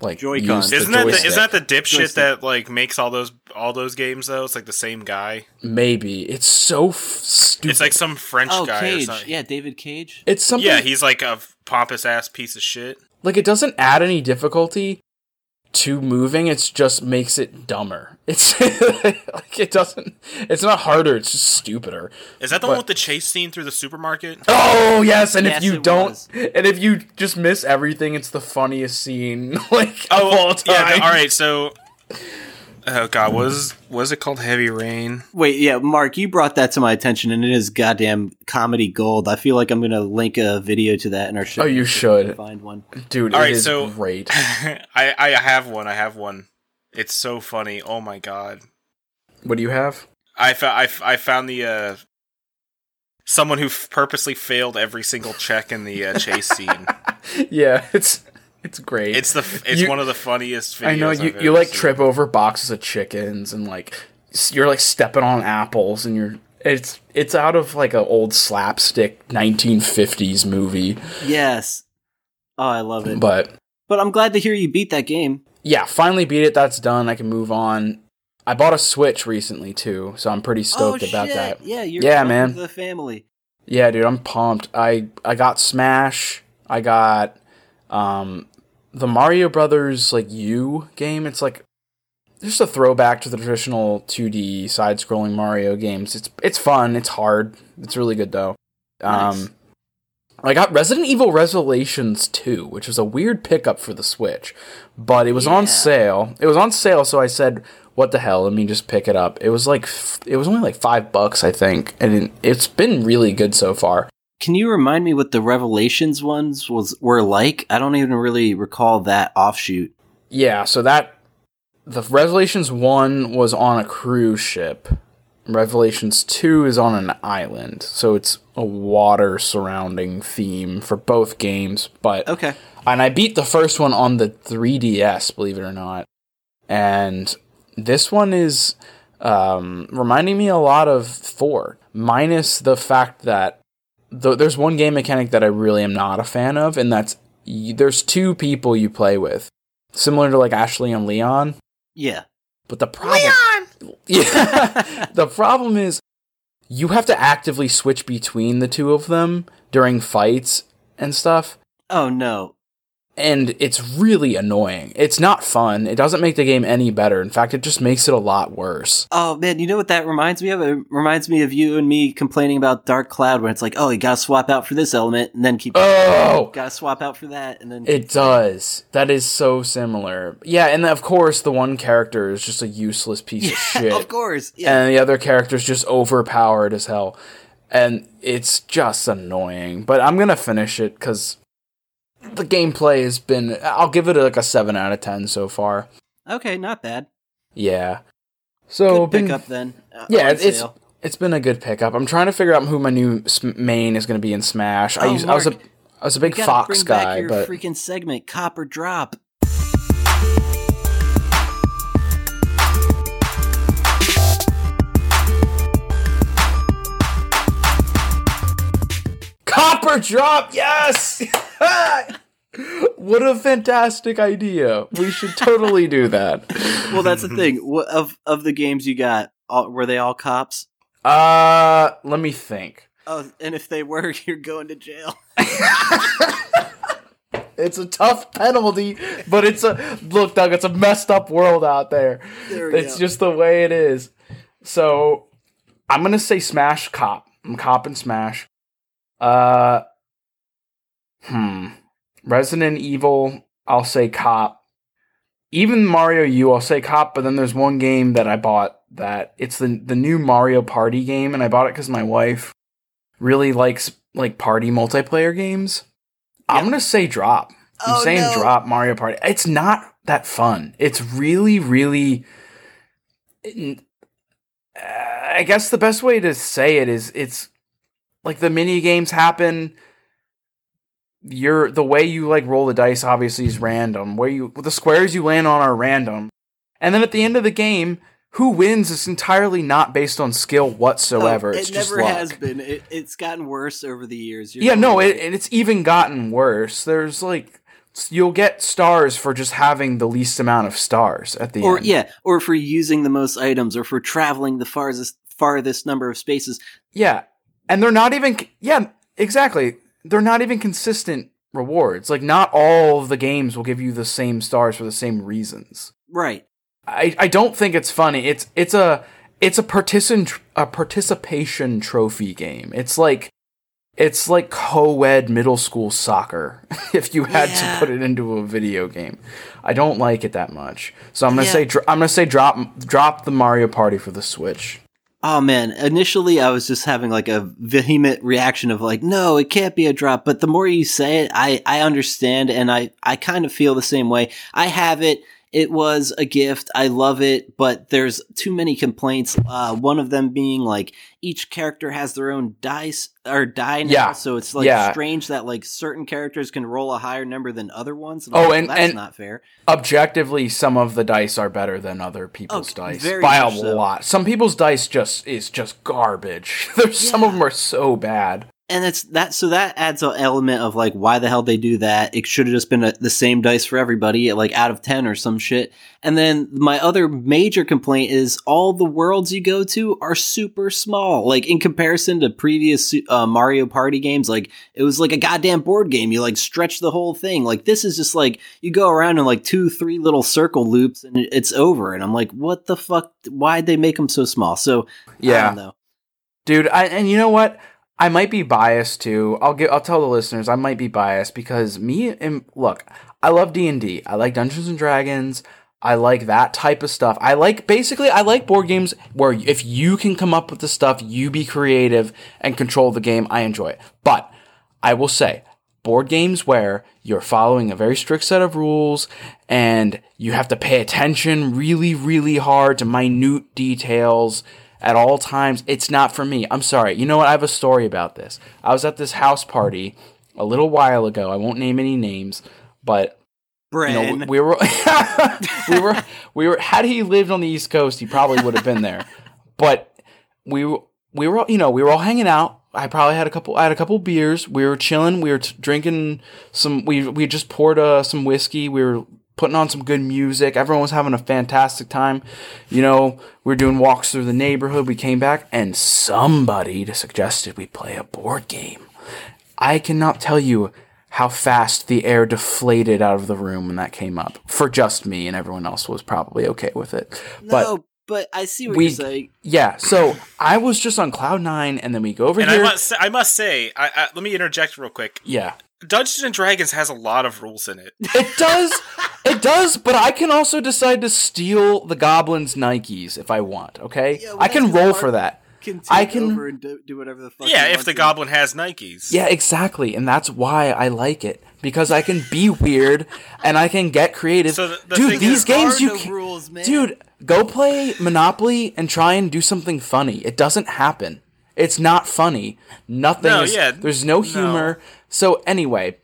like Joy-Cons? Isn't that the dipshit joystick that like makes all those games though? It's like the same guy. Maybe it's so stupid. It's like some French guy. Cage. Or something. Yeah, David Cage. It's something. Yeah, he's like a pompous ass piece of shit. Like it doesn't add any difficulty to moving, it's just makes it dumber. It's like it doesn't. It's not harder. It's just stupider. Is that the one with the chase scene through the supermarket? Oh yes, and if you don't, and if you just miss everything, it's the funniest scene like of all time. Yeah, all right, so oh god, was it called Heavy Rain? Wait, yeah, Mark, you brought that to my attention, and it is goddamn comedy gold. I feel like I'm gonna link a video to that in our show. Oh, you should find one, dude. All right, so great. I have one. It's so funny. Oh my god. What do you have? I found the someone who purposely failed every single check in the chase scene. Yeah, it's great. It's one of the funniest videos. I know you like seen. Trip over boxes of chickens and like you're like stepping on apples and you're it's out of like an old slapstick 1950s movie. Yes. Oh, I love it. But I'm glad to hear you beat that game. Yeah, finally beat it. That's done. I can move on. I bought a Switch recently too, so I'm pretty stoked about that. Yeah, you're the family. Yeah, dude, I'm pumped. I got Smash. I got the Mario Brothers like U game, it's like just a throwback to the traditional 2D side-scrolling Mario games. It's fun. It's hard. It's really good though. Nice. I got Resident Evil Revelations 2, which was a weird pickup for the Switch, but it was on sale. It was on sale, so I said, "What the hell? Let me just pick it up." It was like it was only like $5, I think, and it's been really good so far. Can you remind me what the Revelations ones were like? I don't even really recall that offshoot. Yeah, so the Revelations 1 was on a cruise ship. Revelations 2 is on an island. So it's a water surrounding theme for both games. But okay. And I beat the first one on the 3DS, believe it or not. And this one is reminding me a lot of 4, minus the fact that there's one game mechanic that I really am not a fan of, and that's there's two people you play with, similar to like Ashley and Leon. Yeah, but the problem, Leon! Yeah, the problem is you have to actively switch between the two of them during fights and stuff. Oh no! And it's really annoying. It's not fun. It doesn't make the game any better. In fact, it just makes it a lot worse. Oh, man. You know what that reminds me of? It reminds me of you and me complaining about Dark Cloud, where it's like, oh, you gotta swap out for this element, and then keep... Oh! Gotta swap out for that, and then... It does. That is so similar. Yeah, and of course, the one character is just a useless piece of shit. Of course. Yeah. And the other character's just overpowered as hell. And it's just annoying. But I'm gonna finish it, because... The gameplay has been... I'll give it like a 7 out of 10 so far. Okay, not bad. Yeah. So good pickup then. Yeah, it's been a good pickup. I'm trying to figure out who my new main is going to be in Smash. Oh, I was a big Fox guy, but freaking segment, Cop or Drop. Cop or Drop, yes. What a fantastic idea. We should totally do that. Well, that's the thing. Of the games you got, were they all cops? Let me think. Oh, and if they were, you're going to jail. It's a tough penalty, but look, Doug, it's a messed up world out there. It's just the way it is. So, I'm going to say Smash Cop. I'm copping Smash. Resident Evil, I'll say Cop. Even Mario U, I'll say Cop, but then there's one game that I bought that it's the new Mario Party game, and I bought it because my wife really likes like party multiplayer games. Yeah. I'm gonna say Drop. Drop Mario Party. It's not that fun. It's really, really... I guess the best way to say it is it's like the mini games happen... the way you like roll the dice obviously is random. The squares you land on are random. And then at the end of the game, who wins is entirely not based on skill whatsoever. It's just luck. It never has been. It's gotten worse over the years. It's even gotten worse. There's like, you'll get stars for just having the least amount of stars at the end. Yeah, or for using the most items, or for traveling the farthest number of spaces. Yeah, and they're not even... Yeah, exactly. They're not even consistent rewards. Like, not all of the games will give you the same stars for the same reasons. Right. I don't think it's funny. It's a participation trophy game. It's like co-ed middle school soccer if you had to put it into a video game. I don't like it that much. So I'm going to say drop the Mario Party for the Switch. Oh man, initially I was just having like a vehement reaction of like, no, it can't be a drop, but the more you say it, I understand, and I kind of feel the same way. I have it. It was a gift. I love it, but there's too many complaints. One of them being like each character has their own die now, so it's like strange that like certain characters can roll a higher number than other ones. And that's not fair. Objectively, some of the dice are better than other people's dice by a lot. Some people's dice is just garbage. Some of them are so bad. And it's that, so that adds an element of like, why the hell they do that? It should have just been the same dice for everybody, like out of 10 or some shit. And then my other major complaint is all the worlds you go to are super small. Like in comparison to previous Mario Party games, like it was like a goddamn board game. You like stretch the whole thing. Like this is just like you go around in like 2-3 little circle loops and it's over. And I'm like, what the fuck? Why'd they make them so small? So I don't know. Dude, and you know what? I might be biased too. I'll tell the listeners I might be biased because I love D&D. I like Dungeons and Dragons. I like that type of stuff. I like board games where if you can come up with the stuff, you be creative and control the game. I enjoy it. But I will say, board games where you're following a very strict set of rules and you have to pay attention really, really hard to minute details at all times, it's not for me. I'm sorry. You know what? I have a story about this. I was at this house party a little while ago. I won't name any names, but you know, we were. Had he lived on the East Coast, he probably would have been there. But we were all hanging out. I probably had a couple beers. We were chilling. We were drinking some. We just poured some whiskey. We were putting on some good music. Everyone was having a fantastic time. You know, we were doing walks through the neighborhood. We came back, and somebody suggested we play a board game. I cannot tell you how fast the air deflated out of the room when that came up. For just me, and everyone else was probably okay with it. But I see what you're saying. Yeah, so I was just on cloud nine, and then we go over and here. And I must say, let me interject real quick. Yeah. Dungeons and Dragons has a lot of rules in it. It does, but I can also decide to steal the goblins' Nikes if I want, okay? Yeah, well, I can roll for that. I can over and do whatever the fuck. Yeah, if the goblin has Nikes. Yeah, exactly, and that's why I like it, because I can be weird and I can get creative. So Dude, go play Monopoly and try and do something funny. It doesn't happen. It's not funny. There's no humor. No. So anyway,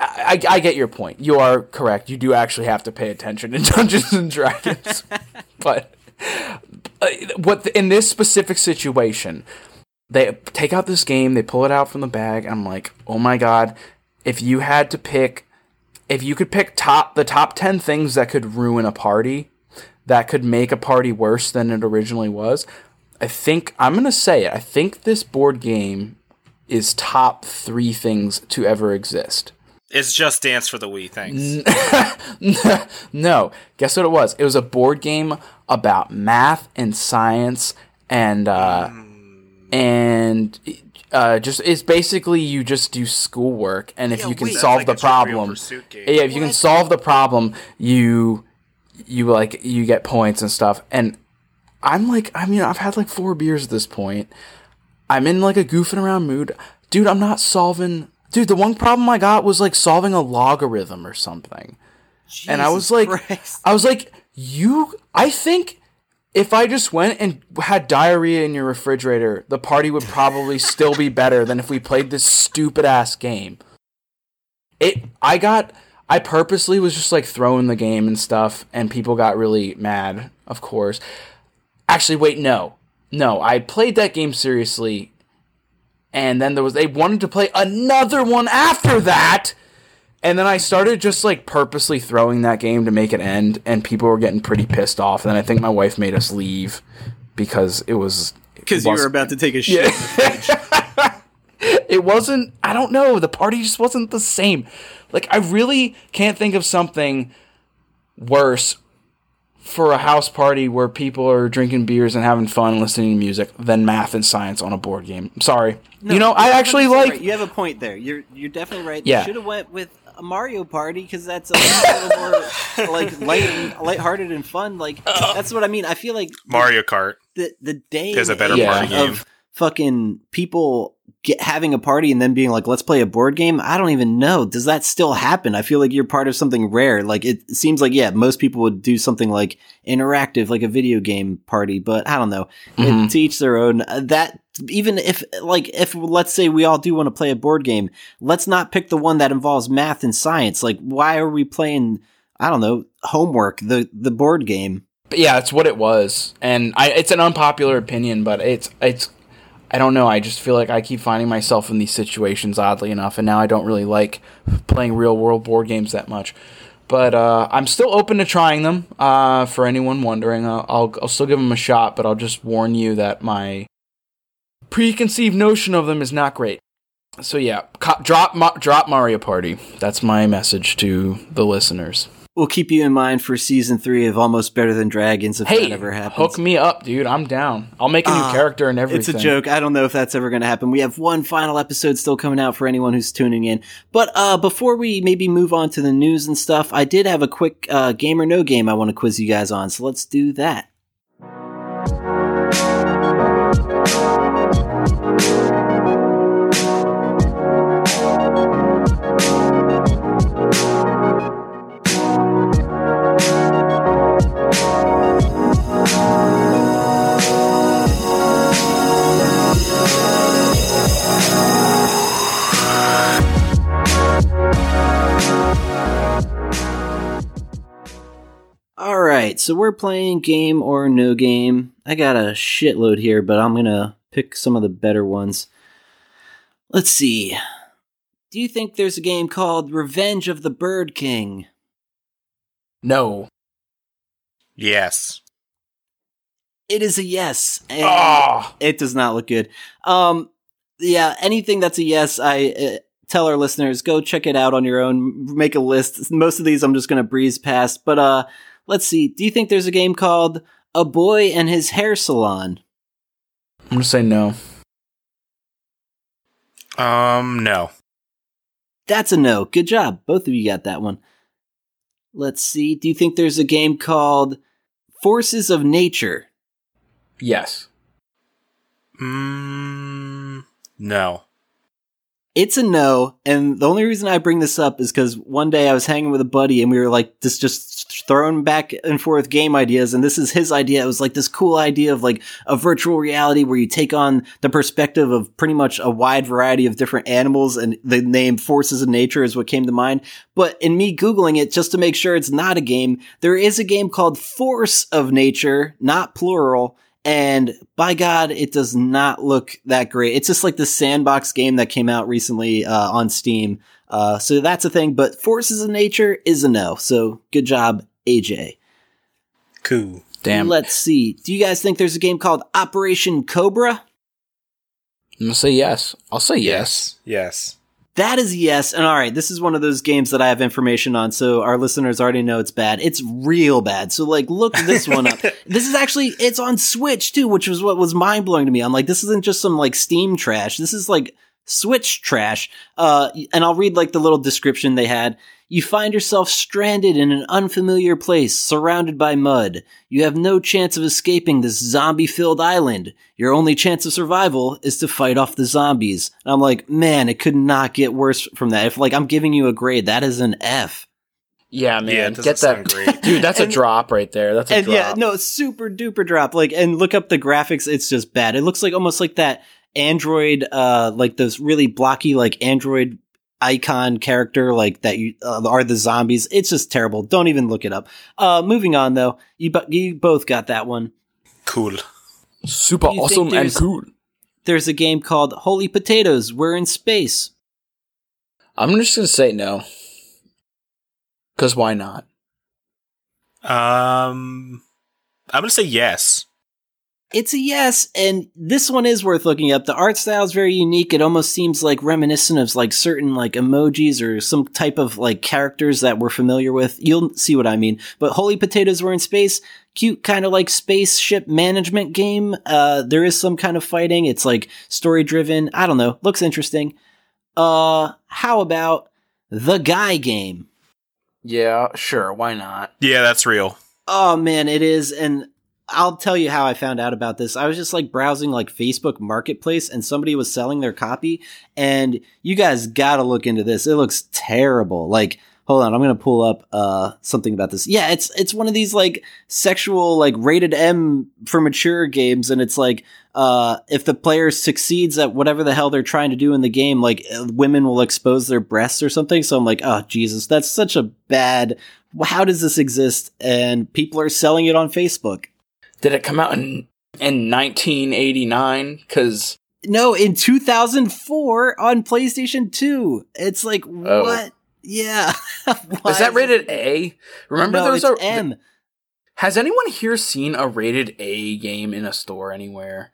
I get your point. You are correct. You do actually have to pay attention in Dungeons and Dragons. But in this specific situation, they take out this game, they pull it out from the bag, and I'm like, oh my God, if you could pick the top 10 things that could ruin a party, that could make a party worse than it originally was, I think this board game is top 3 things to ever exist. It's Just Dance for the Wii, thanks. No. Guess what it was? It was a board game about math and science and just, it's basically you just do schoolwork, and if you can solve the problem, you get points and stuff. And I'm like, I've had like 4 beers at this point. I'm in like a goofing around mood. Dude, I'm not solving. Dude, the one problem I got was like solving a logarithm or something. Jesus and I was like, Christ. I was like, I think if I just went and had diarrhea in your refrigerator, the party would probably still be better than if we played this stupid ass game. I purposely was just like throwing the game and stuff, and people got really mad, of course. Actually, wait, no, I played that game seriously, and then they wanted to play another one after that, and then I started just like purposely throwing that game to make it end, and people were getting pretty pissed off, and I think my wife made us leave because it was... Because you were about to take a shit. Yeah. It wasn't... I don't know. The party just wasn't the same. Like, I really can't think of something worse for a house party where people are drinking beers and having fun listening to music than math and science on a board game. I'm sorry. No, you know, I actually like... Right. You have a point there. You're definitely right. Yeah. You should have went with a Mario Party because that's a little more like lighthearted and fun. Like, that's what I mean. I feel like... Mario Kart. The day is a better party game. Of fucking people having a party and then being like, let's play a board game. I don't even know. Does that still happen? I feel like you're part of something rare. Like, it seems like, yeah, most people would do something like interactive, like a video game party, but I don't know. Mm-hmm. To each their own. That, even if let's say we all do want to play a board game, let's not pick the one that involves math and science. Like, why are we playing, I don't know, homework, the board game? But yeah, it's what it was, and it's an unpopular opinion, but it's I don't know. I just feel like I keep finding myself in these situations, oddly enough, and now I don't really like playing real world board games that much. But I'm still open to trying them. For anyone wondering, I'll still give them a shot, but I'll just warn you that my preconceived notion of them is not great. So yeah, drop Mario Party. That's my message to the listeners. We'll keep you in mind for season 3 of Almost Better Than Dragons if that ever happens. Hook me up, dude. I'm down. I'll make a new character and everything. It's a joke. I don't know if that's ever going to happen. We have one final episode still coming out for anyone who's tuning in. But before we maybe move on to the news and stuff, I did have a quick game or no game I want to quiz you guys on. So let's do that. So we're playing game or no game. I got a shitload here, but I'm going to pick some of the better ones. Let's see. Do you think there's a game called Revenge of the Bird King? No. Yes. It is a yes. And it does not look good. Yeah, anything that's a yes, I tell our listeners, go check it out on your own. Make a list. Most of these I'm just going to breeze past, but let's see. Do you think there's a game called A Boy and His Hair Salon? I'm going to say no. No. That's a no. Good job. Both of you got that one. Let's see. Do you think there's a game called Forces of Nature? Yes. No. It's a no, and the only reason I bring this up is because one day I was hanging with a buddy, and we were like just throwing back and forth game ideas, and this is his idea. It was like this cool idea of like a virtual reality where you take on the perspective of pretty much a wide variety of different animals, and the name Forces of Nature is what came to mind. But in me Googling it, just to make sure it's not a game, there is a game called Force of Nature, not plural. And by God, it does not look that great. It's just like the sandbox game that came out recently on Steam. So that's a thing. But Forces of Nature is a no. So good job, AJ. Cool. Damn. Let's see. Do you guys think there's a game called Operation Cobra? I'm going to say yes. I'll say yes. Yes. That is yes. And all right, this is one of those games that I have information on, so our listeners already know it's bad. It's real bad. So, like, look this one up. This is actually, it's on Switch, too, which was what was mind-blowing to me. I'm like, this isn't just some, like, Steam trash. This is, like, Switch trash. And I'll read, like, the little description they had. You find yourself stranded in an unfamiliar place, surrounded by mud. You have no chance of escaping this zombie-filled island. Your only chance of survival is to fight off the zombies. And I'm like, man, it could not get worse from that. If, like, I'm giving you a grade, that is an F. Yeah, man, yeah, get that, great. Dude. That's a drop right there. That's a drop. Yeah, no, super duper drop. Like, and look up the graphics. It's just bad. It looks like almost like that Android, like those really blocky, like Android icon character like that you are the zombies. It's just terrible. Don't even look it up. Moving on though, you both got that one. Cool. Super awesome and cool. There's a game called Holy Potatoes, We're in Space. I'm just going to say no. Because why not? I'm going to say yes. It's a yes, and this one is worth looking up. The art style is very unique. It almost seems like reminiscent of like certain like emojis or some type of like characters that we're familiar with. You'll see what I mean. But Holy Potatoes, We're in Space, cute kind of like spaceship management game. There is some kind of fighting. It's like story driven. I don't know. Looks interesting. How about The Guy Game? Yeah, sure. Why not? Yeah, that's real. Oh man, it is. And I'll tell you how I found out about this. I was just like browsing like Facebook Marketplace and somebody was selling their copy, and you guys gotta look into this. It looks terrible. Like, hold on, I'm gonna pull up something about this. Yeah, it's one of these like sexual like rated M for mature games, and it's like if the player succeeds at whatever the hell they're trying to do in the game, like women will expose their breasts or something. So I'm like, oh Jesus, that's such a bad. How does this exist? And people are selling it on Facebook. Did it come out in 1989? Because no, in 2004 on PlayStation 2. It's like, oh. What? Yeah. Is that rated A? Remember, no, there's a M. Has anyone here seen a rated A game in a store anywhere?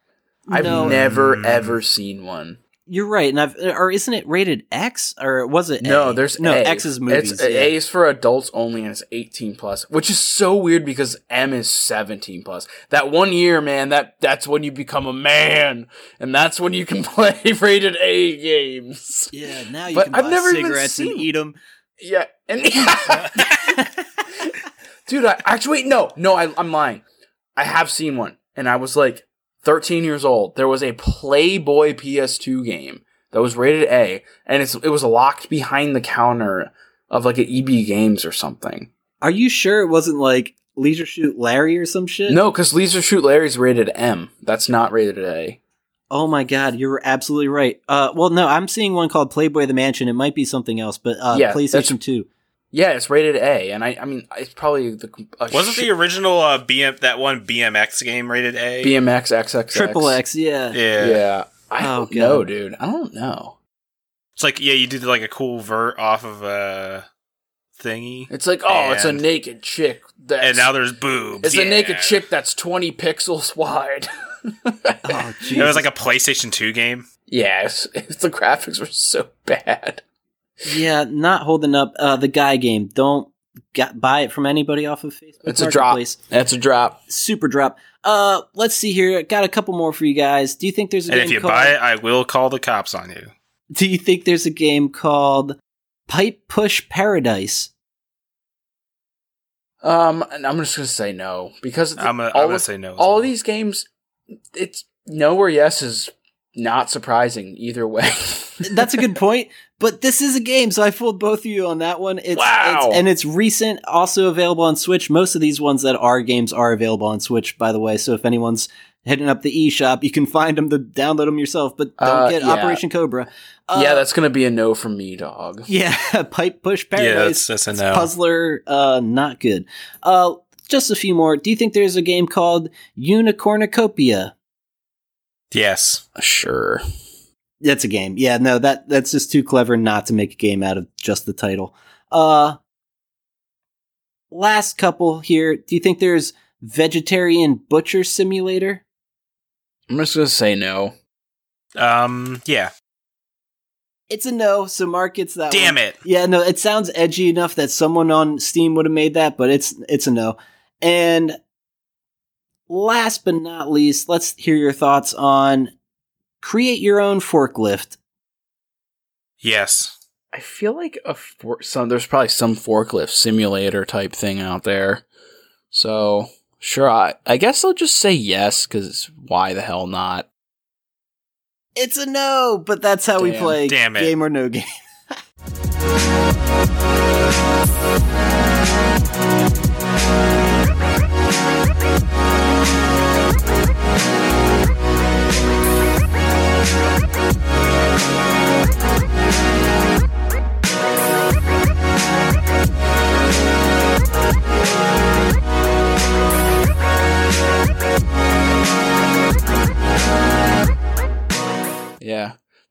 I've never ever seen one. You're right, and isn't it rated X, or was it A? No, there's no A. X is movies. It's, yeah. A is for adults only, and it's 18+, which is so weird because M is 17+. That one year, man, that's when you become a man, and that's when you can play rated A games. Yeah, now you can buy cigarettes and eat them. Yeah, and dude, I'm lying. I have seen one, and I was like 13 years old, there was a Playboy PS2 game that was rated A, and it was locked behind the counter of like an EB Games or something. Are you sure it wasn't like Leisure Suit Larry or some shit? No, because Leisure Suit Larry's rated M. That's not rated A. Oh my God, you're absolutely right. Well, no, I'm seeing one called Playboy the Mansion. It might be something else, but yeah, PlayStation 2. Yeah, it's rated A, and I mean, it's probably the... Wasn't the original that one BMX game rated A? BMX XXX. Triple X, yeah. Yeah. I don't know, dude. I don't know. It's like, yeah, you did like a cool vert off of a thingy. It's like, it's a naked chick. And now there's boobs. It's a naked chick that's 20 pixels wide. Oh, geez. It was like a PlayStation 2 game? Yeah, the graphics were so bad. Yeah, not holding up. The Guy Game. Don't buy it from anybody off of Facebook. It's a drop. That's a drop. Super drop. Let's see here. Got a couple more for you guys. Do you think there's a game? And if you buy it, I will call the cops on you. Do you think there's a game called Pipe Push Paradise? I'm just gonna say no because I'm gonna say no. All well. These games, it's no or yes is not surprising either way. That's a good point. But this is a game, so I fooled both of you on that one. Wow. And it's recent, also available on Switch. Most of these ones that are games are available on Switch, by the way. So if anyone's heading up the eShop, you can find them to download them yourself. But don't get Operation Cobra. Yeah, that's going to be a no from me, dog. Yeah, Pipe Push Paradise. Yeah, that's a no. It's puzzler, not good. Just a few more. Do you think there's a game called Unicornucopia? Yes. Sure. That's a game. Yeah, no, that's just too clever not to make a game out of just the title. Last couple here. Do you think there's Vegetarian Butcher Simulator? I'm just going to say no. Yeah. It's a no, so Mark gets that Damn one. It. Yeah, no, it sounds edgy enough that someone on Steam would have made that, but it's a no. And last but not least, let's hear your thoughts on Create Your Own Forklift. Yes. I feel like there's probably some forklift simulator type thing out there. So, sure, I guess I'll just say yes, because why the hell not? It's a no, but that's how we play Game or No Game.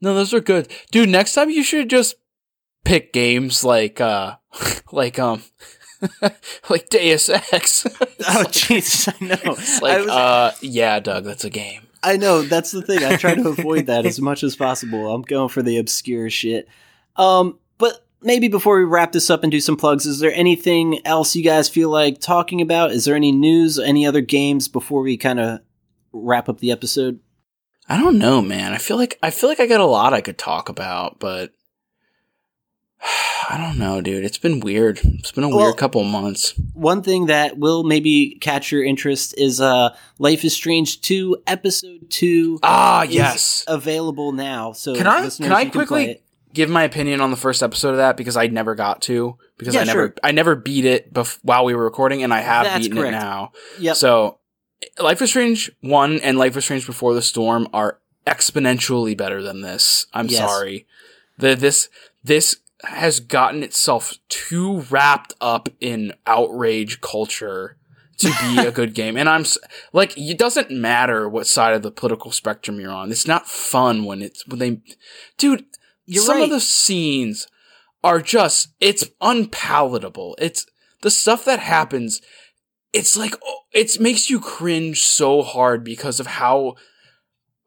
No, those are good. Dude, next time you should just pick games like Deus Ex. Oh, Jesus, I know. It's like, yeah, Doug, that's a game. I know, that's the thing. I try to avoid that as much as possible. I'm going for the obscure shit. But maybe before we wrap this up and do some plugs, is there anything else you guys feel like talking about? Is there any news, any other games before we kind of wrap up the episode? I don't know, man. I feel like I got a lot I could talk about, but I don't know, dude. It's been weird. It's been a weird couple months. One thing that will maybe catch your interest is Life is Strange 2 Episode 2. Ah, yes. Available now. So can I quickly give my opinion on the first episode of that, because I never got to, because I never beat it while we were recording, and I have beaten it now. Yep. So Life is Strange 1 and Life is Strange Before the Storm are exponentially better than this. I'm sorry. This has gotten itself too wrapped up in outrage culture to be a good game. And I'm like, it doesn't matter what side of the political spectrum you're on. It's not fun when some of the scenes are just, it's unpalatable. It's the stuff that happens. It's like, it makes you cringe so hard because of how,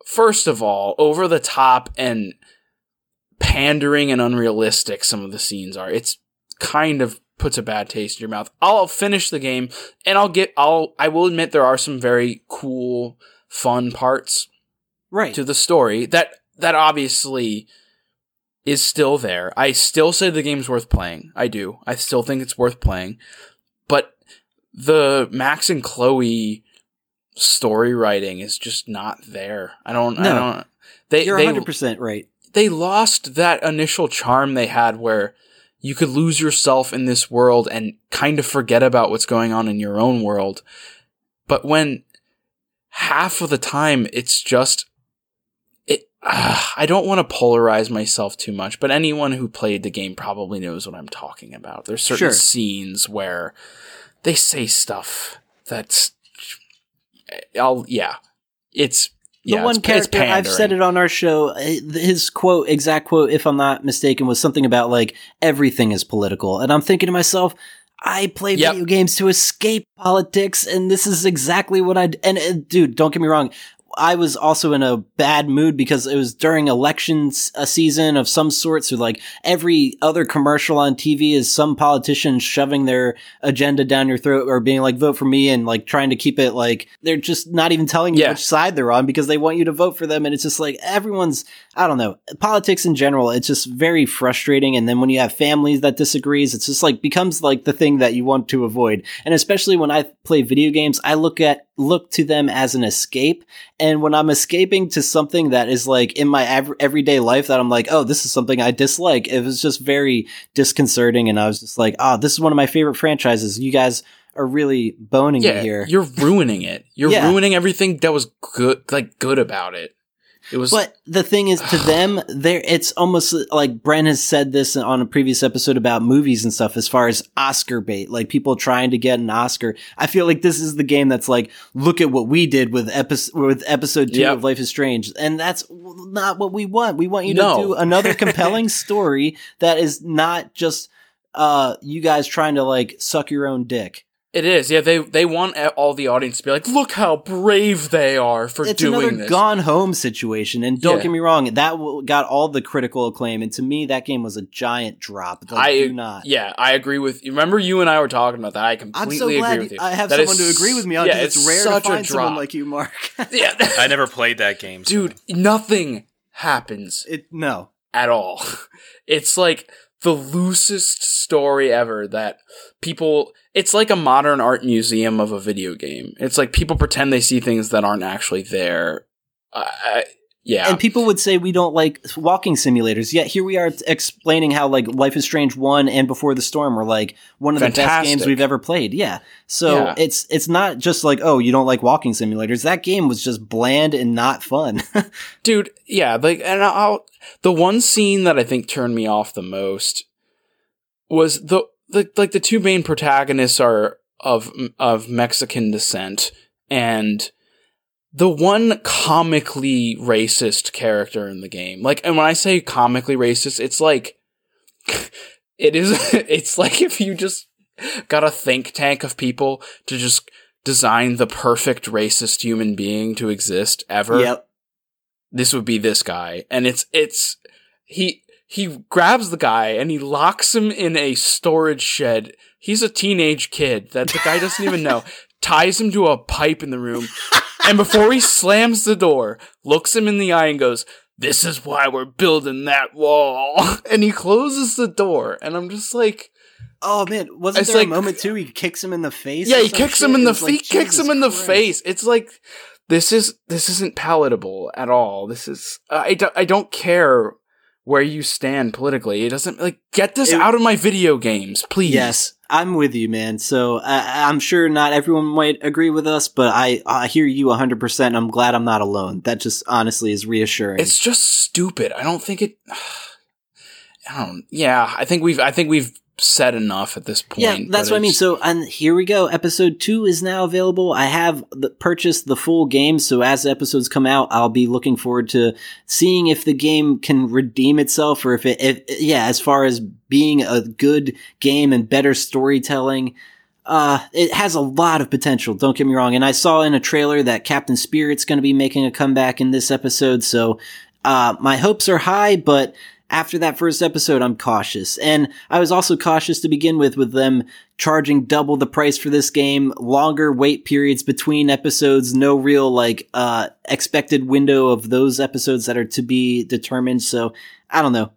first of all, over the top and pandering and unrealistic some of the scenes are. It's kind of puts a bad taste in your mouth. I'll finish the game and I will admit there are some very cool, fun parts to the story that obviously is still there. I still say the game's worth playing. I do. I still think it's worth playing. But the Max and Chloe story writing is just not there. You're 100% right. They lost that initial charm they had where you could lose yourself in this world and kind of forget about what's going on in your own world. But when half of the time it's just I don't want to polarize myself too much, but anyone who played the game probably knows what I'm talking about. There's certain scenes where they say stuff it's character, I've said it on our show, his exact quote, if I'm not mistaken, was something about like, everything is political. And I'm thinking to myself, I play video games to escape politics, and this is exactly what dude, don't get me wrong. I was also in a bad mood because it was during elections season of some sort. So like every other commercial on TV is some politician shoving their agenda down your throat or being like, vote for me, and like trying to keep it like they're just not even telling you which side they're on because they want you to vote for them. And it's just like everyone's, I don't know, politics in general. It's just very frustrating. And then when you have families that disagrees, it's just like becomes like the thing that you want to avoid. And especially when I play video games, I look to them as an escape. And when I'm escaping to something that is like in my everyday life that I'm like, oh, this is something I dislike, it was just very disconcerting. And I was just like, this is one of my favorite franchises. You guys are really boning it here. You're ruining it. You're ruining everything that was good about it. But the thing is, to them, it's almost like Brent has said this on a previous episode about movies and stuff, as far as Oscar bait, like people trying to get an Oscar. I feel like this is the game that's like, look at what we did with episode 2 of Life is Strange. And that's not what we want. We want you to do another compelling story that is not just you guys trying to like suck your own dick. It is, yeah. They want all the audience to be like, "Look how brave they are for doing this." It's another Gone Home situation, and don't get me wrong, that got all the critical acclaim. And to me, that game was a giant drop. Like, I agree with you. Remember, you and I were talking about that. I completely agree with you. I have someone to agree with me on. Yeah, it's rare to find someone like you, Mark. Yeah, I never played that game, so. Dude. Nothing happens. No, at all. It's like the loosest story ever that people. It's like a modern art museum of a video game. It's like people pretend they see things that aren't actually there. And people would say we don't like walking simulators, yet here we are explaining how like Life is Strange 1 and Before the Storm were like one of the best games we've ever played. Yeah. So it's not just like, oh, you don't like walking simulators. That game was just bland and not fun. Dude, yeah, like, and the one scene that I think turned me off the most was the two main protagonists are of Mexican descent, and the one comically racist character in the game. Like, and when I say comically racist, it's like, it's like if you just got a think tank of people to just design the perfect racist human being to exist ever. Yep. This would be this guy. And he grabs the guy and he locks him in a storage shed. He's a teenage kid that the guy doesn't even know. Ties him to a pipe in the room. And before he slams the door, looks him in the eye and goes, "This is why we're building that wall." And he closes the door. And I'm just like, oh man, wasn't there a moment too? He kicks him in the face. Yeah, he kicks him in the face. He kicks him in the face. It's like, this isn't palatable at all. This is, I don't care where you stand politically. It doesn't, like, get this out of my video games, please. Yes, I'm with you, man. So I'm sure not everyone might agree with us, but I hear you 100%. I'm glad I'm not alone. That just honestly is reassuring. It's just stupid. I don't think it. I think we've said enough at this point. Yeah, that's what I mean. So, and here we go. Episode 2 is now available. I have purchased the full game, so as the episodes come out, I'll be looking forward to seeing if the game can redeem itself, or if as far as being a good game and better storytelling, it has a lot of potential, don't get me wrong. And I saw in a trailer that Captain Spirit's going to be making a comeback in this episode, so my hopes are high, but after that first episode, I'm cautious. And I was also cautious to begin with them charging double the price for this game, longer wait periods between episodes, no real, expected window of those episodes that are to be determined. So, I don't know.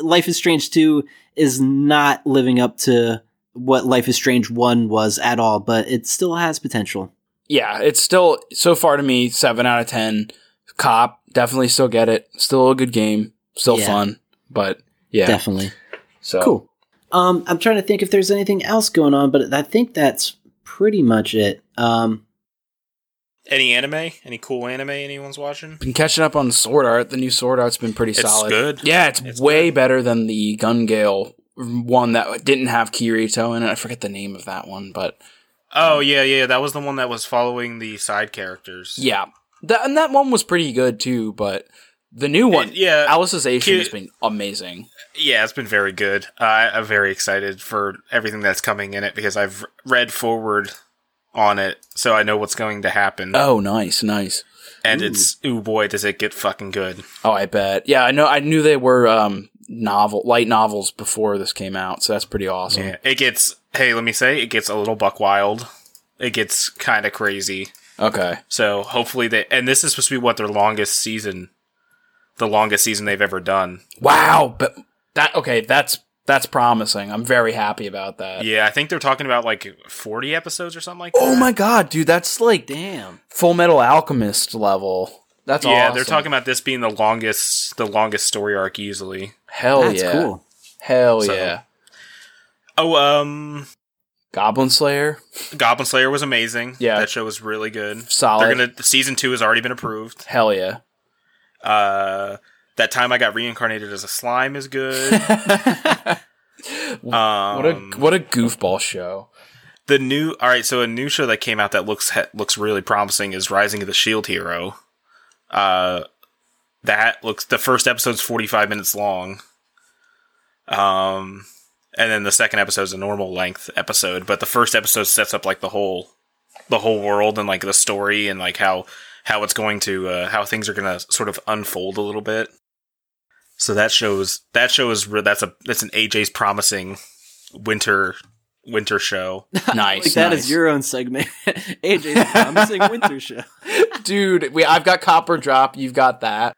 Life is Strange 2 is not living up to what Life is Strange 1 was at all, but it still has potential. Yeah, it's still, so far to me, 7 out of 10. Cop, definitely still get it. Still a good game. Still fun. But yeah, definitely. So cool. I'm trying to think if there's anything else going on, but I think that's pretty much it. Any anime? Any cool anime anyone's watching? Been catching up on Sword Art. The new Sword Art's been pretty solid. It's good. Yeah, it's way better than the Gun Gale one that didn't have Kirito in it. I forget the name of that one, but oh yeah, that was the one that was following the side characters. Yeah, and that one was pretty good too, but. The new one, Alicization has been amazing. Yeah, it's been very good. I'm very excited for everything that's coming in it because I've read forward on it, so I know what's going to happen. Oh, nice. And ooh. It's, ooh boy, does it get fucking good. Oh, I bet. Yeah, I know. I knew they were light novels before this came out, so that's pretty awesome. Yeah, it gets a little buck wild. It gets kind of crazy. Okay. So hopefully and this is supposed to be what their longest season. The longest season they've ever done. Wow, but that's promising. I'm very happy about that. Yeah, I think they're talking about 40 episodes or something like that. Oh my god, dude, that's damn Full Metal Alchemist level. That's awesome. Yeah, they're talking about this being the longest story arc easily. That's cool. Hell yeah. Oh, Goblin Slayer was amazing. Yeah, that show was really good. Solid. Season 2 has already been approved. Hell yeah. That time I got reincarnated as a slime is good. What a goofball show. A new show that came out that looks really promising is Rising of the Shield Hero. The first episode's 45 minutes long. And then the second episode's a normal length episode, but the first episode sets up the whole world and the story and how it's going to, how things are going to sort of unfold a little bit. So that's an AJ's promising winter show. Nice. That is your own segment. AJ's promising winter show. Dude, I've got Copper Drop. You've got that.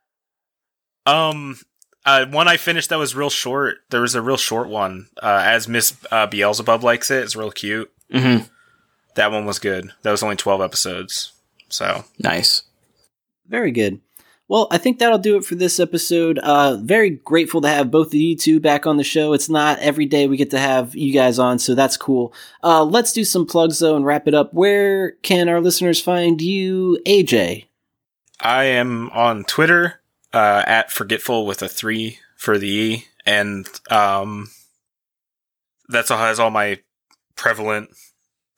One I finished that was real short. There was a real short one. As Miss Beelzebub Likes It. It's real cute. Mm-hmm. That one was good. That was only 12 episodes. So nice. Very good. Well, I think that'll do it for this episode. Very grateful to have both of you two back on the show. It's not every day we get to have you guys on, so that's cool. Let's do some plugs, though, and wrap it up. Where can our listeners find you, AJ? I am on Twitter, at Forgetful with a 3 for the E, and that's all my prevalent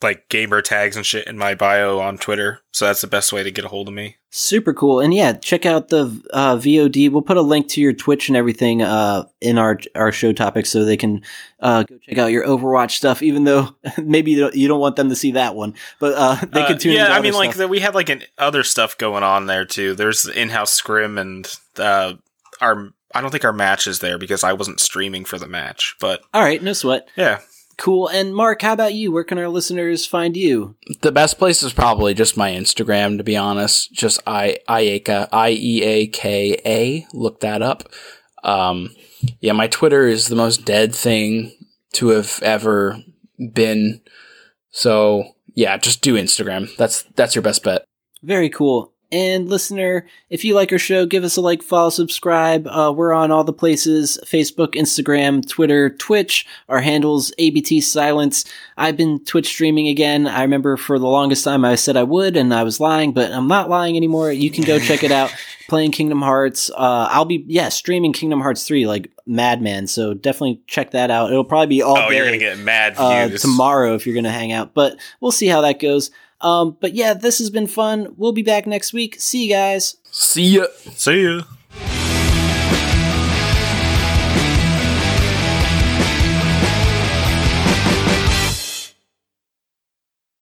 like gamer tags and shit in my bio on Twitter. So that's the best way to get a hold of me. Super cool. And yeah, check out the VOD. We'll put a link to your Twitch and everything in our show topics so they can go check out your Overwatch stuff, even though maybe you don't want them to see that one, but they can tune in. Yeah, I mean, like we had like other stuff going on there too. There's the in-house scrim and I don't think our match is there because I wasn't streaming for the match, but all right, no sweat. Yeah. Cool. And Mark, how about you? Where can our listeners find you? The best place is probably just my Instagram, to be honest. Just IEAKA. Look that up. Yeah, my Twitter is the most dead thing to have ever been. So yeah, just do Instagram. That's your best bet. Very cool. And listener, if you like our show, give us a like, follow, subscribe. We're on all the places: Facebook, Instagram, Twitter, Twitch. Our handle's ABT Silence. I've been Twitch streaming again. I remember for the longest time I said I would, and I was lying, but I'm not lying anymore. You can go check it out. Playing Kingdom Hearts. I'll be streaming Kingdom Hearts 3 like madman. So definitely check that out. It'll probably be all day. You're gonna get mad views tomorrow if you're gonna hang out, but we'll see how that goes. But yeah, this has been fun. We'll be back next week. See you guys. See ya. See ya.